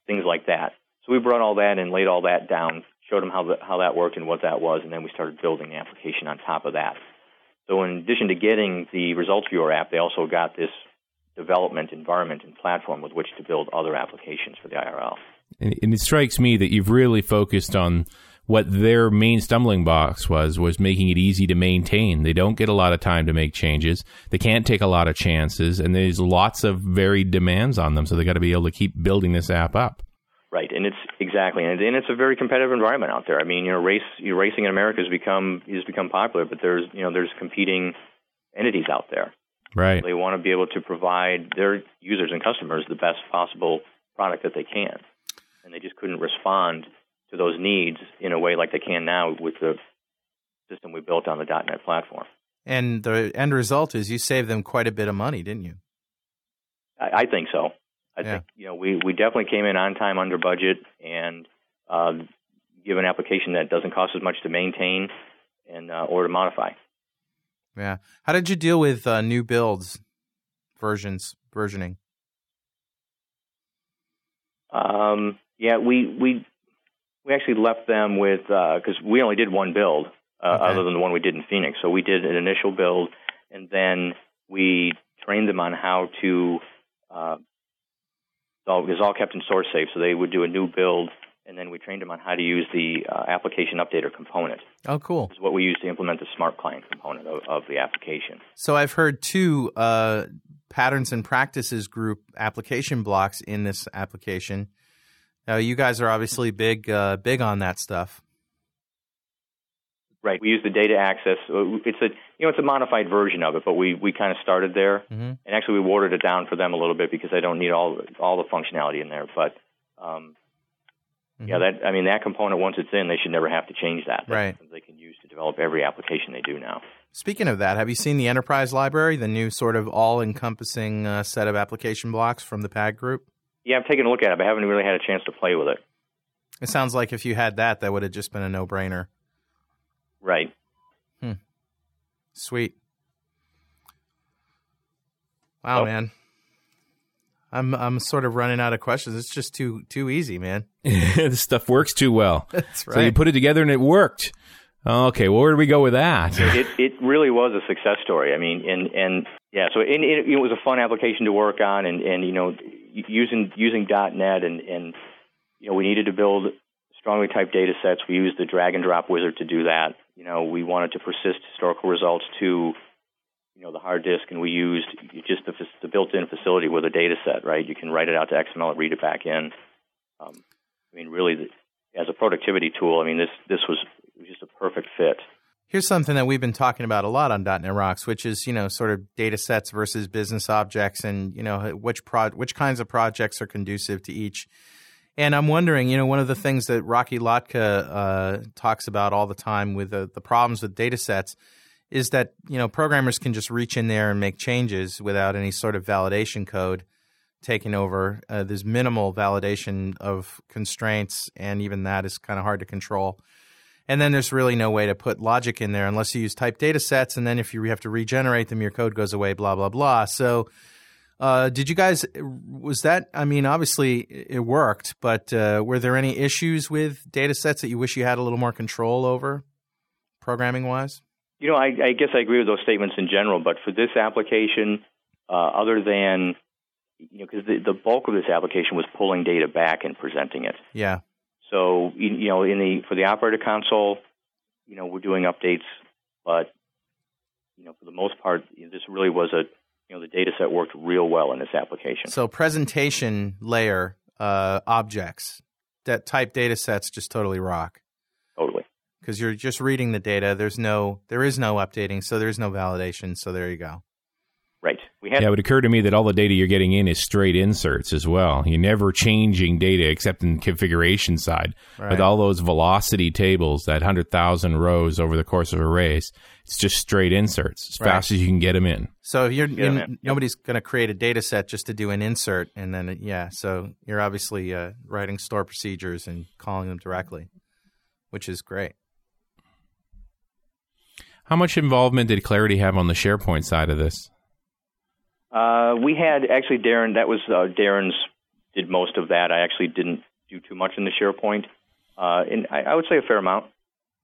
things like that. So we brought all that and laid all that down, showed them how, the, how that worked and what that was, and then we started building the application on top of that. So in addition to getting the results viewer app, they also got this development environment and platform with which to build other applications for the I R L. And it strikes me that you've really focused on what their main stumbling box was, was making it easy to maintain. They don't get a lot of time to make changes. They can't take a lot of chances, and there's lots of varied demands on them, so they got to be able to keep building this app up. Right, and it's exactly, and it's a very competitive environment out there. I mean, you know, race, you know, racing in America has become has become popular, but there's you know there's competing entities out there. Right, they want to be able to provide their users and customers the best possible product that they can. And they just couldn't respond to those needs in a way like they can now with the system we built on the .NET platform. And the end result is you saved them quite a bit of money, didn't you? I, I think so. I yeah. think you know we, we definitely came in on time, under budget, and uh, give an application that doesn't cost as much to maintain and uh, or to modify. Yeah. How did you deal with uh, new builds, versions, versioning? Um. Yeah, we, we we actually left them with, because uh, we only did one build uh, okay. other than the one we did in Phoenix. So we did an initial build, and then we trained them on how to, uh, it was all kept in source safe, so they would do a new build, and then we trained them on how to use the uh, application updater component. Oh, cool. Which is what we use to implement the smart client component of, of the application. So I've heard two uh, patterns and practices group application blocks in this application. Now, you guys are obviously big uh, big on that stuff. Right. We use the data access. It's a you know it's a modified version of it, but we, we kind of started there. Mm-hmm. And actually, we watered it down for them a little bit because they don't need all all the functionality in there. But, um, mm-hmm. yeah, that I mean, that component, once it's in, they should never have to change that. That's right. They can use to develop every application they do now. Speaking of that, have you seen the Enterprise Library, the new sort of all-encompassing uh, set of application blocks from the P A G group? Yeah, I've taken a look at it, but I haven't really had a chance to play with it. It sounds like if you had that, that would have just been a no-brainer. Right. Hmm. Sweet. Wow, oh. man. I'm I'm sort of running out of questions. It's just too too easy, man. This stuff works too well. That's right. So you put it together and it worked. Okay, well, where do we go with that? it it really was a success story. I mean, and, and yeah, so it, it, it was a fun application to work on, and, and you know, using using .NET, and, and you know, we needed to build strongly typed data sets. We used the drag and drop wizard to do that. you know, we wanted to persist historical results to, you know, the hard disk, and we used just the, the built-in facility with a data set, right? You can write it out to X M L, read it back in. Um, I mean, really, the, as a productivity tool, I mean, this this was just a perfect fit. Here's something that we've been talking about a lot on .dot NET Rocks, which is, you know, sort of data sets versus business objects, and, you know, which pro- which kinds of projects are conducive to each. And I'm wondering, you know, one of the things that Rocky Lotka uh, talks about all the time with uh, the problems with data sets is that, you know, programmers can just reach in there and make changes without any sort of validation code taking over. Uh, there's minimal validation of constraints, and even that is kind of hard to control. And then there's really no way to put logic in there unless you use type data sets. And then if you have to regenerate them, your code goes away, blah, blah, blah. So uh, did you guys – was that – I mean, obviously it worked, but uh, were there any issues with data sets that you wish you had a little more control over programming-wise? You know, I, I guess I agree with those statements in general, but for this application, uh, other than – you know, because the, the bulk of this application was pulling data back and presenting it. Yeah. So, you know, in the for the operator console, you know, we're doing updates, but, you know, for the most part, this really was a, you know, the data set worked real well in this application. So presentation layer uh, objects, that type data sets just totally rock. Totally. Because you're just reading the data. There's no, there is no updating, so there's no validation. So there you go. Right. We had yeah, it would occur to me that all the data you're getting in is straight inserts as well. You're never changing data except in configuration side. Right. With all those velocity tables, that one hundred thousand rows over the course of a race, it's just straight inserts as right. fast as you can get them in. So if you're in, in. nobody's going to create a data set just to do an insert. And then, yeah, so you're obviously uh, writing store procedures and calling them directly, which is great. How much involvement did Clarity have on the SharePoint side of this? Uh, we had actually Darren, that was uh, Darren's, did most of that. I actually didn't do too much in the SharePoint. Uh, and I, I would say a fair amount.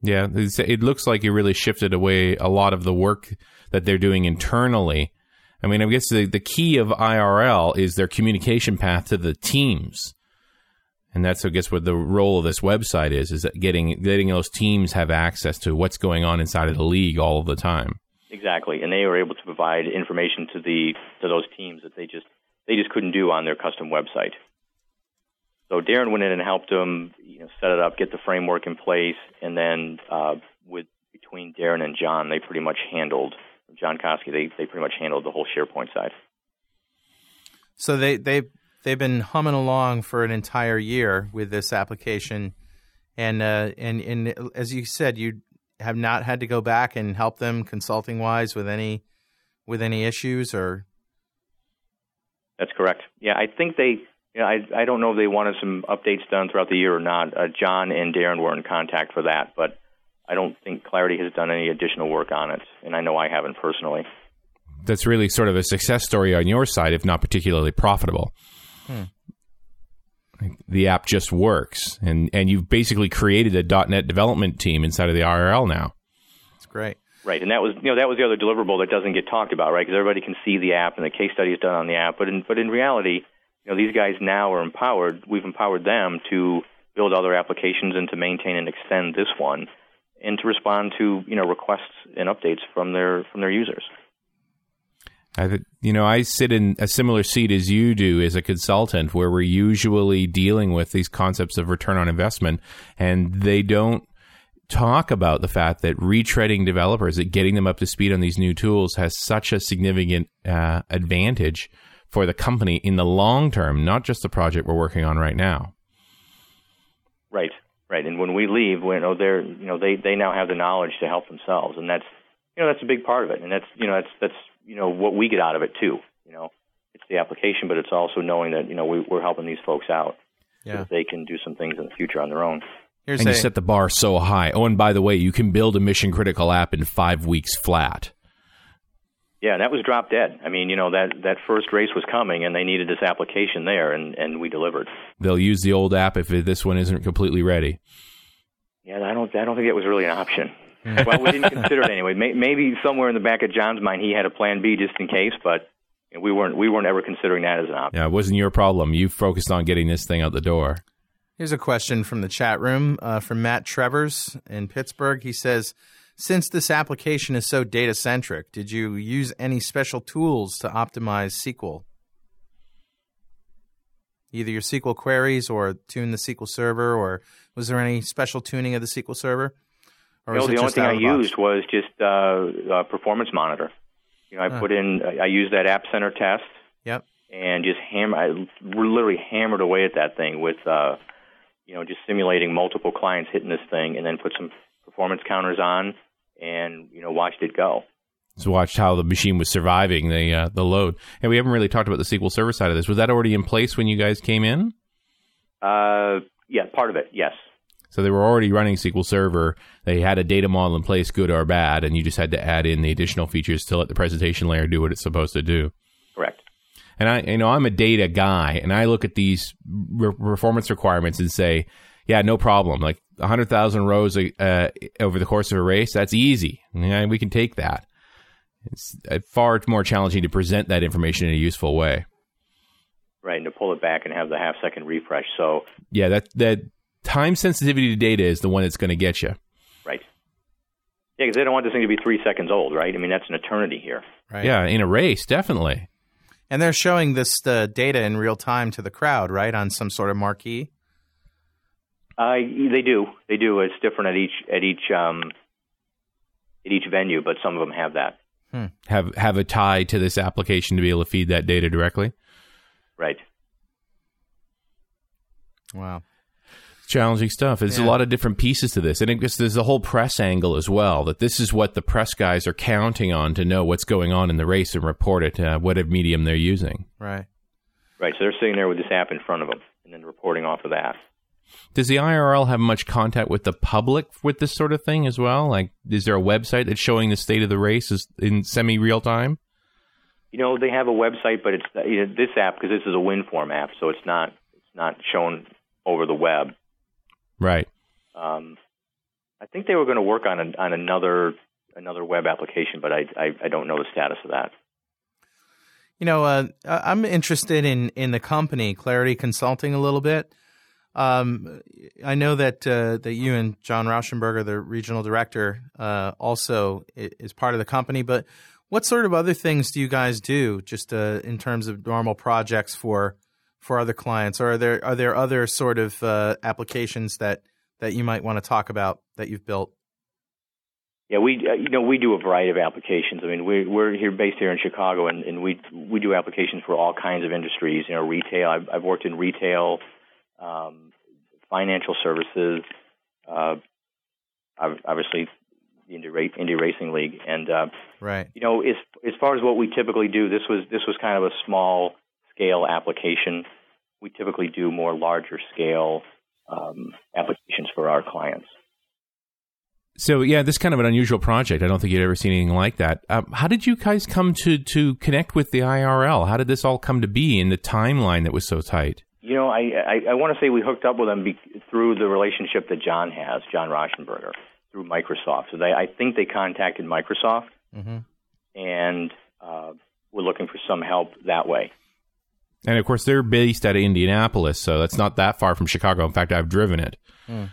Yeah, it looks like you really shifted away a lot of the work that they're doing internally. I mean, I guess the, the key of I R L is their communication path to the teams. And that's, I guess, what the role of this website is, is that getting letting those teams have access to what's going on inside of the league all of the time. Exactly, and they were able to provide information to the to those teams that they just they just couldn't do on their custom website. So Darren went in and helped them, you know, set it up, get the framework in place, and then uh, with between Darren and John, they pretty much handled John Kosky. They they pretty much handled the whole SharePoint side. So they they they've been humming along for an entire year with this application, and uh, and and as you said, you. Have not had to go back and help them consulting wise with any with any issues or that's correct. Yeah, I think they you know, I I don't know if they wanted some updates done throughout the year or not. Uh, John and Darren were in contact for that, but I don't think Clarity has done any additional work on it, and I know I haven't personally. That's really sort of a success story on your side, if not particularly profitable. Hmm. The app just works, and, and you've basically created a .dot NET development team inside of the I R L now. That's great. Right, and that was you know that was the other deliverable that doesn't get talked about, right? Because everybody can see the app and the case study is done on the app, but in but in reality, you know these guys now are empowered. We've empowered them to build other applications and to maintain and extend this one, and to respond to you know requests and updates from their from their users. I, you know, I sit in a similar seat as you do as a consultant where we're usually dealing with these concepts of return on investment, and they don't talk about the fact that retreading developers, that getting them up to speed on these new tools has such a significant uh, advantage for the company in the long term, not just the project we're working on right now. Right, right. And when we leave, we know they're, you know, they, they now have the knowledge to help themselves, and that's, you know, that's a big part of it, and that's, you know, that's, that's, you know, what we get out of it, too. You know, it's the application, but it's also knowing that, you know, we, we're helping these folks out yeah. so that they can do some things in the future on their own. Here's and a, you set the bar so high. Oh, and by the way, you can build a mission-critical app in five weeks flat. Yeah, that was drop dead. I mean, you know, that, that first race was coming, and they needed this application there, and, and we delivered. They'll use the old app if this one isn't completely ready. Yeah, I don't, I don't think that was really an option. Well, we didn't consider it anyway. Maybe somewhere in the back of John's mind, he had a plan B just in case, but we weren't we weren't ever considering that as an option. Yeah, it wasn't your problem. You focused on getting this thing out the door. Here's a question from the chat room uh, from Matt Trevors in Pittsburgh. He says, Since this application is so data-centric, did you use any special tools to optimize S Q L? Either your S Q L queries or tune the S Q L Server, or was there any special tuning of the S Q L Server? Or no, the only thing I used was just uh, a performance monitor. You know, I huh. put in, I used that App Center test. Yep. And just hammer, I literally hammered away at that thing with, uh, you know, just simulating multiple clients hitting this thing, and then put some performance counters on, and you know, watched it go. So watched how the machine was surviving the uh, the load. And we haven't really talked about the S Q L Server side of this. Was that already in place when you guys came in? Uh, yeah, part of it, yes. So they were already running S Q L Server. They had a data model in place, good or bad, and you just had to add in the additional features to let the presentation layer do what it's supposed to do. Correct. And I, you know, I'm a data guy, and I look at these re- performance requirements and say, yeah, no problem. Like one hundred thousand rows uh, over the course of a race, that's easy. Yeah, we can take that. It's far more challenging to present that information in a useful way. Right, and to pull it back and have the half-second refresh. So yeah, that that time sensitivity to data is the one that's going to get you. Right. Yeah, because they don't want this thing to be three seconds old, right? I mean, that's an eternity here. Right. Yeah, in a race, definitely. And they're showing this uh, data in real time to the crowd, right, on some sort of marquee? Uh, they do. They do. It's different at each at each um, at each venue, but some of them have that. Hmm. Have have a tie to this application to be able to feed that data directly? Right. Wow. Challenging stuff. There's yeah. a lot of different pieces to this. And it just, there's the whole press angle as well, that this is what the press guys are counting on to know what's going on in the race and report it, uh, whatever medium they're using. Right. Right. So they're sitting there with this app in front of them and then reporting off of that. Does the I R L have much contact with the public with this sort of thing as well? Like, is there a website that's showing the state of the race in semi-real time? You know, they have a website, but it's you know, this app, because this is a WinForm app, so it's not it's not shown over the web. Right. Um, I think they were going to work on a, on another another web application, but I, I, I don't know the status of that. You know, uh, I'm interested in, in the company, Clarity Consulting, a little bit. Um, I know that uh, that you and John Rauschenberger, the regional director, uh, also is part of the company. But what sort of other things do you guys do, just uh, in terms of normal projects for for other clients? Or are there are there other sort of uh, applications that, that you might want to talk about that you've built? Yeah, we uh, you know we do a variety of applications. I mean, we, we're here based here in Chicago, and, and we we do applications for all kinds of industries. You know, retail. I've, I've worked in retail. Um, financial services, uh, obviously the Indy, Ra- Indy Racing League, and uh, right. You know, as as far as what we typically do, this was this was kind of a small scale application. We typically do more larger scale um, applications for our clients. So yeah, this is kind of an unusual project. I don't think you'd ever seen anything like that. Um, how did you guys come to to connect with the I R L? How did this all come to be in the timeline that was so tight? You know, I, I, I want to say we hooked up with them be, through the relationship that John has, John Rauschenberger, through Microsoft. So they, I think they contacted Microsoft, mm-hmm. and uh, were looking for some help that way. And, of course, they're based out of Indianapolis, so that's not that far from Chicago. In fact, I've driven it. Mm.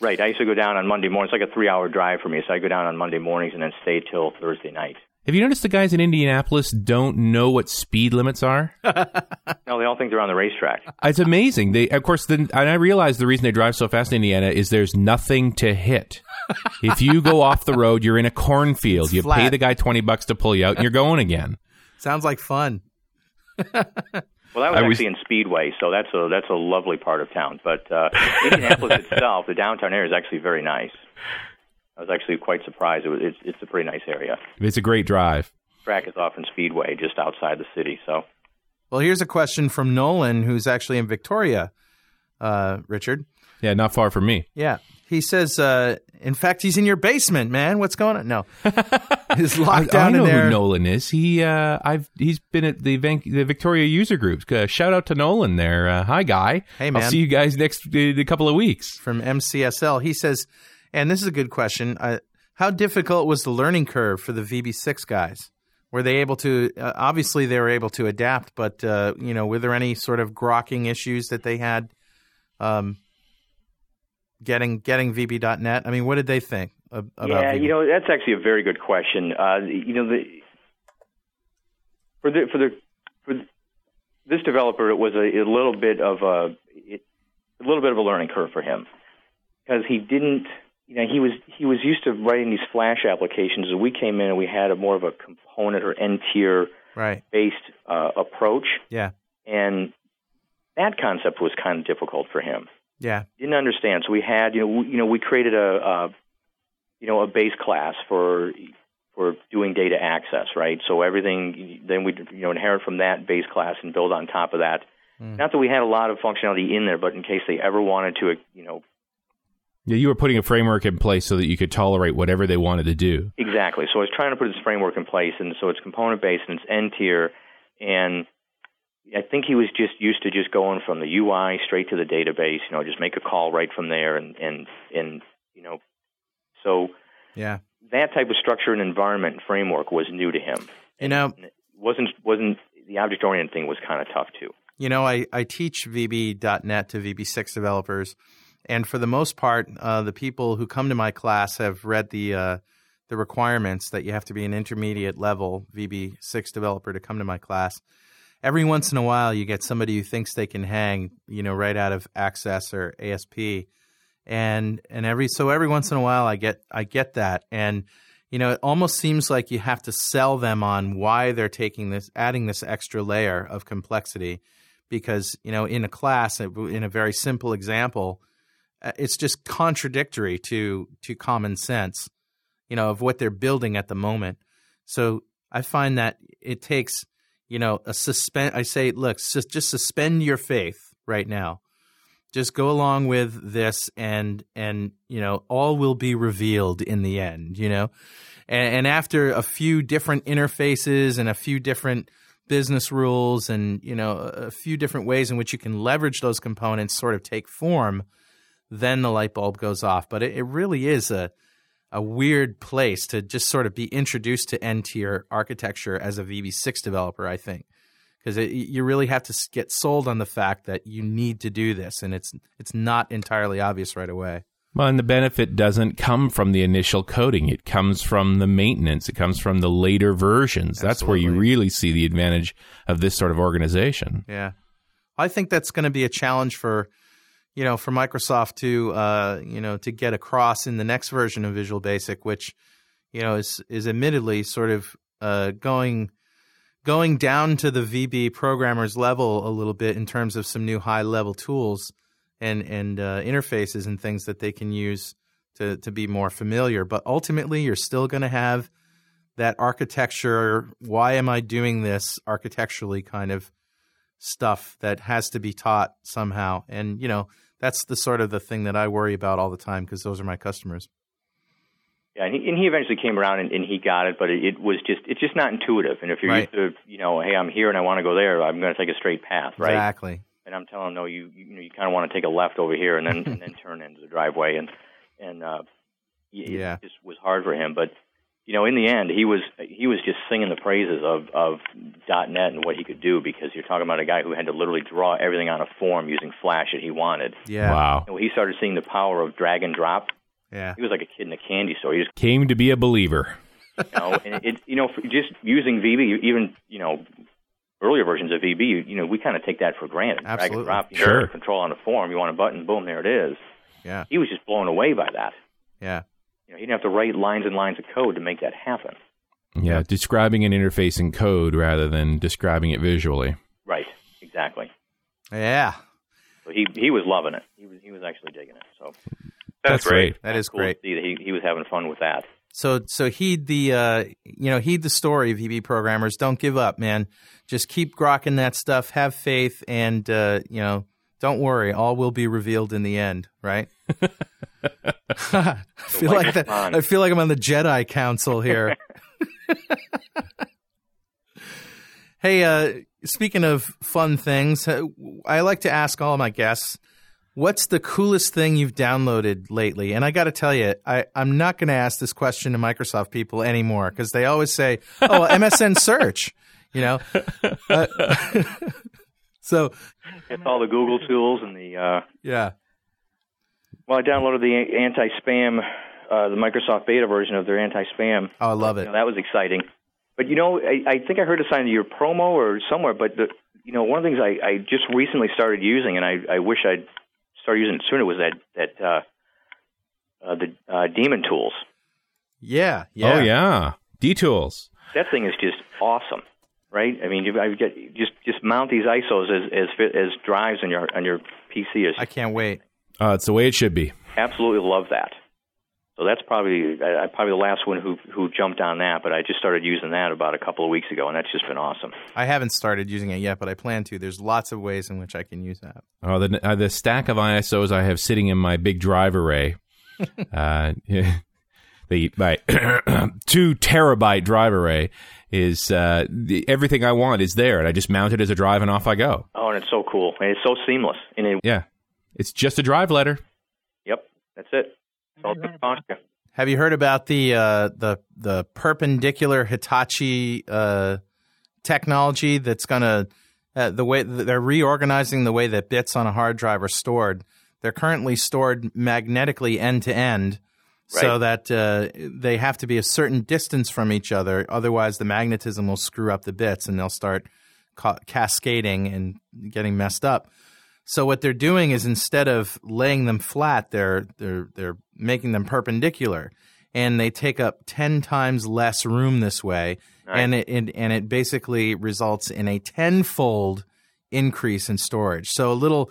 Right. I used to go down on Monday mornings. It's like a three-hour drive for me, so I go down on Monday mornings and then stay till Thursday night. Have you noticed the guys in Indianapolis don't know what speed limits are? No, they all think they're on the racetrack. It's amazing. They, of course, the, and I realize the reason they drive so fast in Indiana is there's nothing to hit. If you go off the road, you're in a cornfield. It's you flat. Pay the guy twenty bucks to pull you out, and you're going again. Sounds like fun. Well, that was I actually was... in Speedway, so that's a that's a lovely part of town. But uh, Indianapolis itself, the downtown area, is actually very nice. I was actually quite surprised. It was, it's, it's a pretty nice area. It's a great drive. Track is off in Speedway, just outside the city. So, well, here's a question from Nolan, who's actually in Victoria, uh, Richard. Yeah, not far from me. Yeah. He says, uh, in fact, he's in your basement, man. What's going on? No. He's locked down in there. I know who Nolan is. He, uh, I've, he's been at the, Van- the Victoria user group. Uh, shout out to Nolan there. Uh, hi, guy. Hey, man. I'll see you guys next uh, couple of weeks. From M C S L. He says... And this is a good question. Uh, how difficult was the learning curve for the V B six guys? Were they able to uh, – obviously, they were able to adapt, but, uh, you know, were there any sort of grokking issues that they had um, getting getting V B dot net? I mean, what did they think? about yeah, V B? You know, that's actually a very good question. Uh, you know, the, for the for the for the, this developer, it was a, a little bit of a it, a little bit of a learning curve for him, because he didn't. You know, he was he was used to writing these Flash applications. And we came in and we had a more of a component or end tier right. based uh, approach. Yeah, and that concept was kind of difficult for him. Yeah, didn't understand. So we had you know we, you know we created a, a you know a base class for for doing data access, right? So everything then we you know inherit from that base class and build on top of that. Mm. Not that we had a lot of functionality in there, but in case they ever wanted to you know. Yeah, you were putting a framework in place so that you could tolerate whatever they wanted to do. Exactly. So I was trying to put this framework in place, and so it's component-based and it's end-tier, and I think he was just used to just going from the U I straight to the database, you know, just make a call right from there, and, and, and you know, so yeah, that type of structure and environment and framework was new to him. You know, and it wasn't wasn't the object-oriented thing was kind of tough, too. You know, I, I teach V B dot net to V B six developers. And for the most part, uh, the people who come to my class have read the uh, the requirements that you have to be an intermediate level V B six developer to come to my class. Every once in a while, you get somebody who thinks they can hang, you know, right out of Access or A S P, and and every so every once in a while, I get I get that, and you know, it almost seems like you have to sell them on why they're taking this, adding this extra layer of complexity, because you know, in a class, in a very simple example. It's just contradictory to to common sense, you know, of what they're building at the moment. So I find that it takes, you know, a suspend. I say, look, sus- just suspend your faith right now. Just go along with this, and and you know, all will be revealed in the end. You know, and, and after a few different interfaces and a few different business rules, and you know, a few different ways in which you can leverage those components, sort of take form. Then the light bulb goes off. But it, it really is a a weird place to just sort of be introduced to end-tier architecture as a V B six developer, I think, because you really have to get sold on the fact that you need to do this, and it's it's not entirely obvious right away. Well, and the benefit doesn't come from the initial coding. It comes from the maintenance. It comes from the later versions. Absolutely. That's where you really see the advantage of this sort of organization. Yeah. I think that's going to be a challenge for... You know, for Microsoft to uh, you know to get across in the next version of Visual Basic, which you know is is admittedly sort of uh, going going down to the V B programmers level a little bit in terms of some new high level tools and and uh, interfaces and things that they can use to to be more familiar. But ultimately, you're still going to have that architecture. Why am I doing this architecturally? Kind of stuff that has to be taught somehow, and you know. That's the sort of the thing that I worry about all the time because those are my customers. Yeah, and he, and he eventually came around and, and he got it, but it, it was just it's just not intuitive. And if you're right. used to, you know, hey, I'm here and I want to go there, I'm going to take a straight path, right? Exactly. And I'm telling him, no, you you, know, you kind of want to take a left over here and then and then turn into the driveway, and and uh, it yeah, just was hard for him. But you know, in the end, he was he was just singing the praises of of .dot net and what he could do, because you're talking about a guy who had to literally draw everything on a form using Flash that he wanted. Yeah. Wow. And when he started seeing the power of drag and drop, yeah, he was like a kid in a candy store. He just came to be a believer. You know, and it you know just using V B, even you know earlier versions of V B, you, you know we kind of take that for granted. Absolutely. Drag and drop, you sure. know, control on a form, you want a button, boom, there it is. Yeah. He was just blown away by that. Yeah. You know, he didn't have to write lines and lines of code to make that happen. Yeah, describing an interface in code rather than describing it visually. Right, exactly. Yeah. So he he was loving it. He was he was actually digging it. So that's, that's great. That is cool great. To see that he he was having fun with that. So so heed the uh, you know heed the story of V B programmers. Don't give up, man. Just keep grokking that stuff. Have faith, and uh, you know don't worry. All will be revealed in the end. Right. I feel like that, I feel like I'm on the Jedi Council here. Hey, uh, speaking of fun things, I like to ask all my guests, what's the coolest thing you've downloaded lately? And I got to tell you, I, I'm not going to ask this question to Microsoft people anymore because they always say, oh, well, M S N Search, you know. Uh, so it's all the Google tools and the uh... – yeah. Well, I downloaded the anti-spam uh, the Microsoft beta version of their anti-spam. Oh, I love it. You know, that was exciting. But, you know, I, I think I heard a sign of your promo or somewhere, but, the, you know, one of the things I, I just recently started using, and I, I wish I'd started using it sooner, was that, that uh, uh, the uh, Daemon Tools. Yeah, yeah. Oh, yeah. D-Tools. That thing is just awesome, right? I mean, you, I get, just just mount these I S Os as as, as drives on your on your P C. I can't wait. Uh, it's the way it should be. Absolutely love that. So that's probably I, probably the last one who who jumped on that, but I just started using that about a couple of weeks ago, and that's just been awesome. I haven't started using it yet, but I plan to. There's lots of ways in which I can use that. Oh, the uh, the stack of I S Os I have sitting in my big drive array. uh, The my two terabyte drive array is uh, the, everything I want is there, and I just mount it as a drive, and off I go. Oh, and it's so cool, and it's so seamless. And it- yeah, it's just a drive letter. Yep, that's it. Have you heard about the uh, the the perpendicular Hitachi uh, technology that's gonna uh, the way they're reorganizing the way that bits on a hard drive are stored? They're currently stored magnetically end to end. Right. So that uh, they have to be a certain distance from each other. Otherwise, the magnetism will screw up the bits and they'll start ca- cascading and getting messed up. So what they're doing is instead of laying them flat, they're they're they're making them perpendicular. And they take up ten times less room this way. Nice. And it, it and it basically results in a tenfold increase in storage. So a little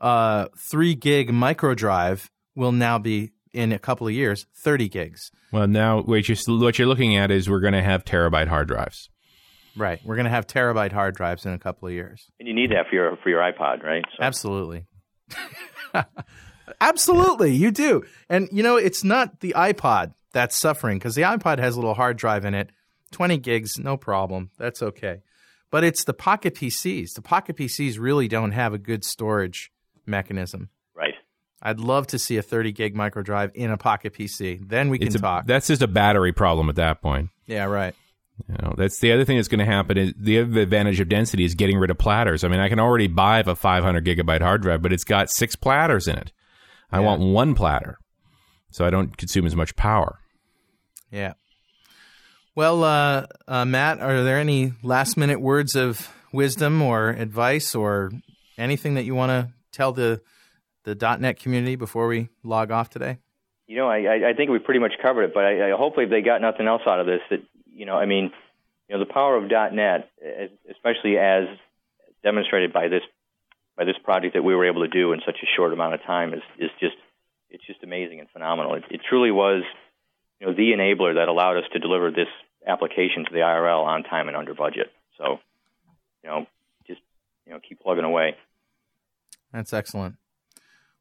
uh, three gig micro drive will now be – in a couple of years, thirty gigs. Well, now what you're, what you're looking at is we're going to have terabyte hard drives. Right. We're going to have terabyte hard drives in a couple of years. And you need that for your for your iPod, right? So. Absolutely. Absolutely. You do. And, you know, it's not the iPod that's suffering because the iPod has a little hard drive in it. twenty gigs, no problem. That's okay. But it's the Pocket P Cs. The Pocket P Cs really don't have a good storage mechanism. Right. I'd love to see a thirty gig micro drive in a Pocket P C. Then we can it's a, talk. That's just a battery problem at that point. Yeah, right. You know, that's the other thing that's going to happen. Is the other advantage of density is getting rid of platters. I mean, I can already buy a five hundred gigabyte hard drive, but it's got six platters in it. I yeah. want one platter, so I don't consume as much power. Yeah. Well, uh, uh, Matt, are there any last-minute words of wisdom or advice or anything that you want to tell the the .dot net community before we log off today? You know, I, I think we pretty much covered it, but I, I, hopefully if they got nothing else out of this, that, you know, I mean, you know, the power of .dot net, especially as demonstrated by this by this project that we were able to do in such a short amount of time, is, is just it's just amazing and phenomenal. It, it truly was, you know, the enabler that allowed us to deliver this application to the I R L on time and under budget. So, you know, just you know, keep plugging away. That's excellent.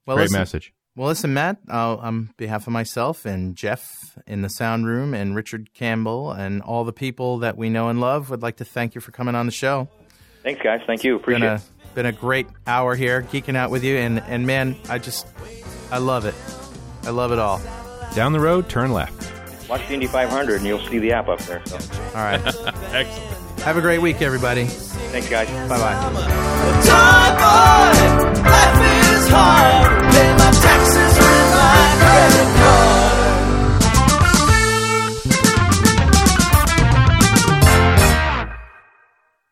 Well, Great listen, message. Well, listen, Matt, I'll, on behalf of myself and Jeff in the sound room and Richard Campbell and all the people that we know and love, would like to thank you for coming on the show. Thanks, guys. Thank you. Appreciate been a, it. Been a great hour here geeking out with you. And, and, man, I just – I love it. I love it all. Down the road, turn left. Watch the Indy five hundred, and you'll see the app up there. So. All right. Excellent. Have a great week, everybody. Thanks, guys. Bye-bye. Time, boy. Life is hard.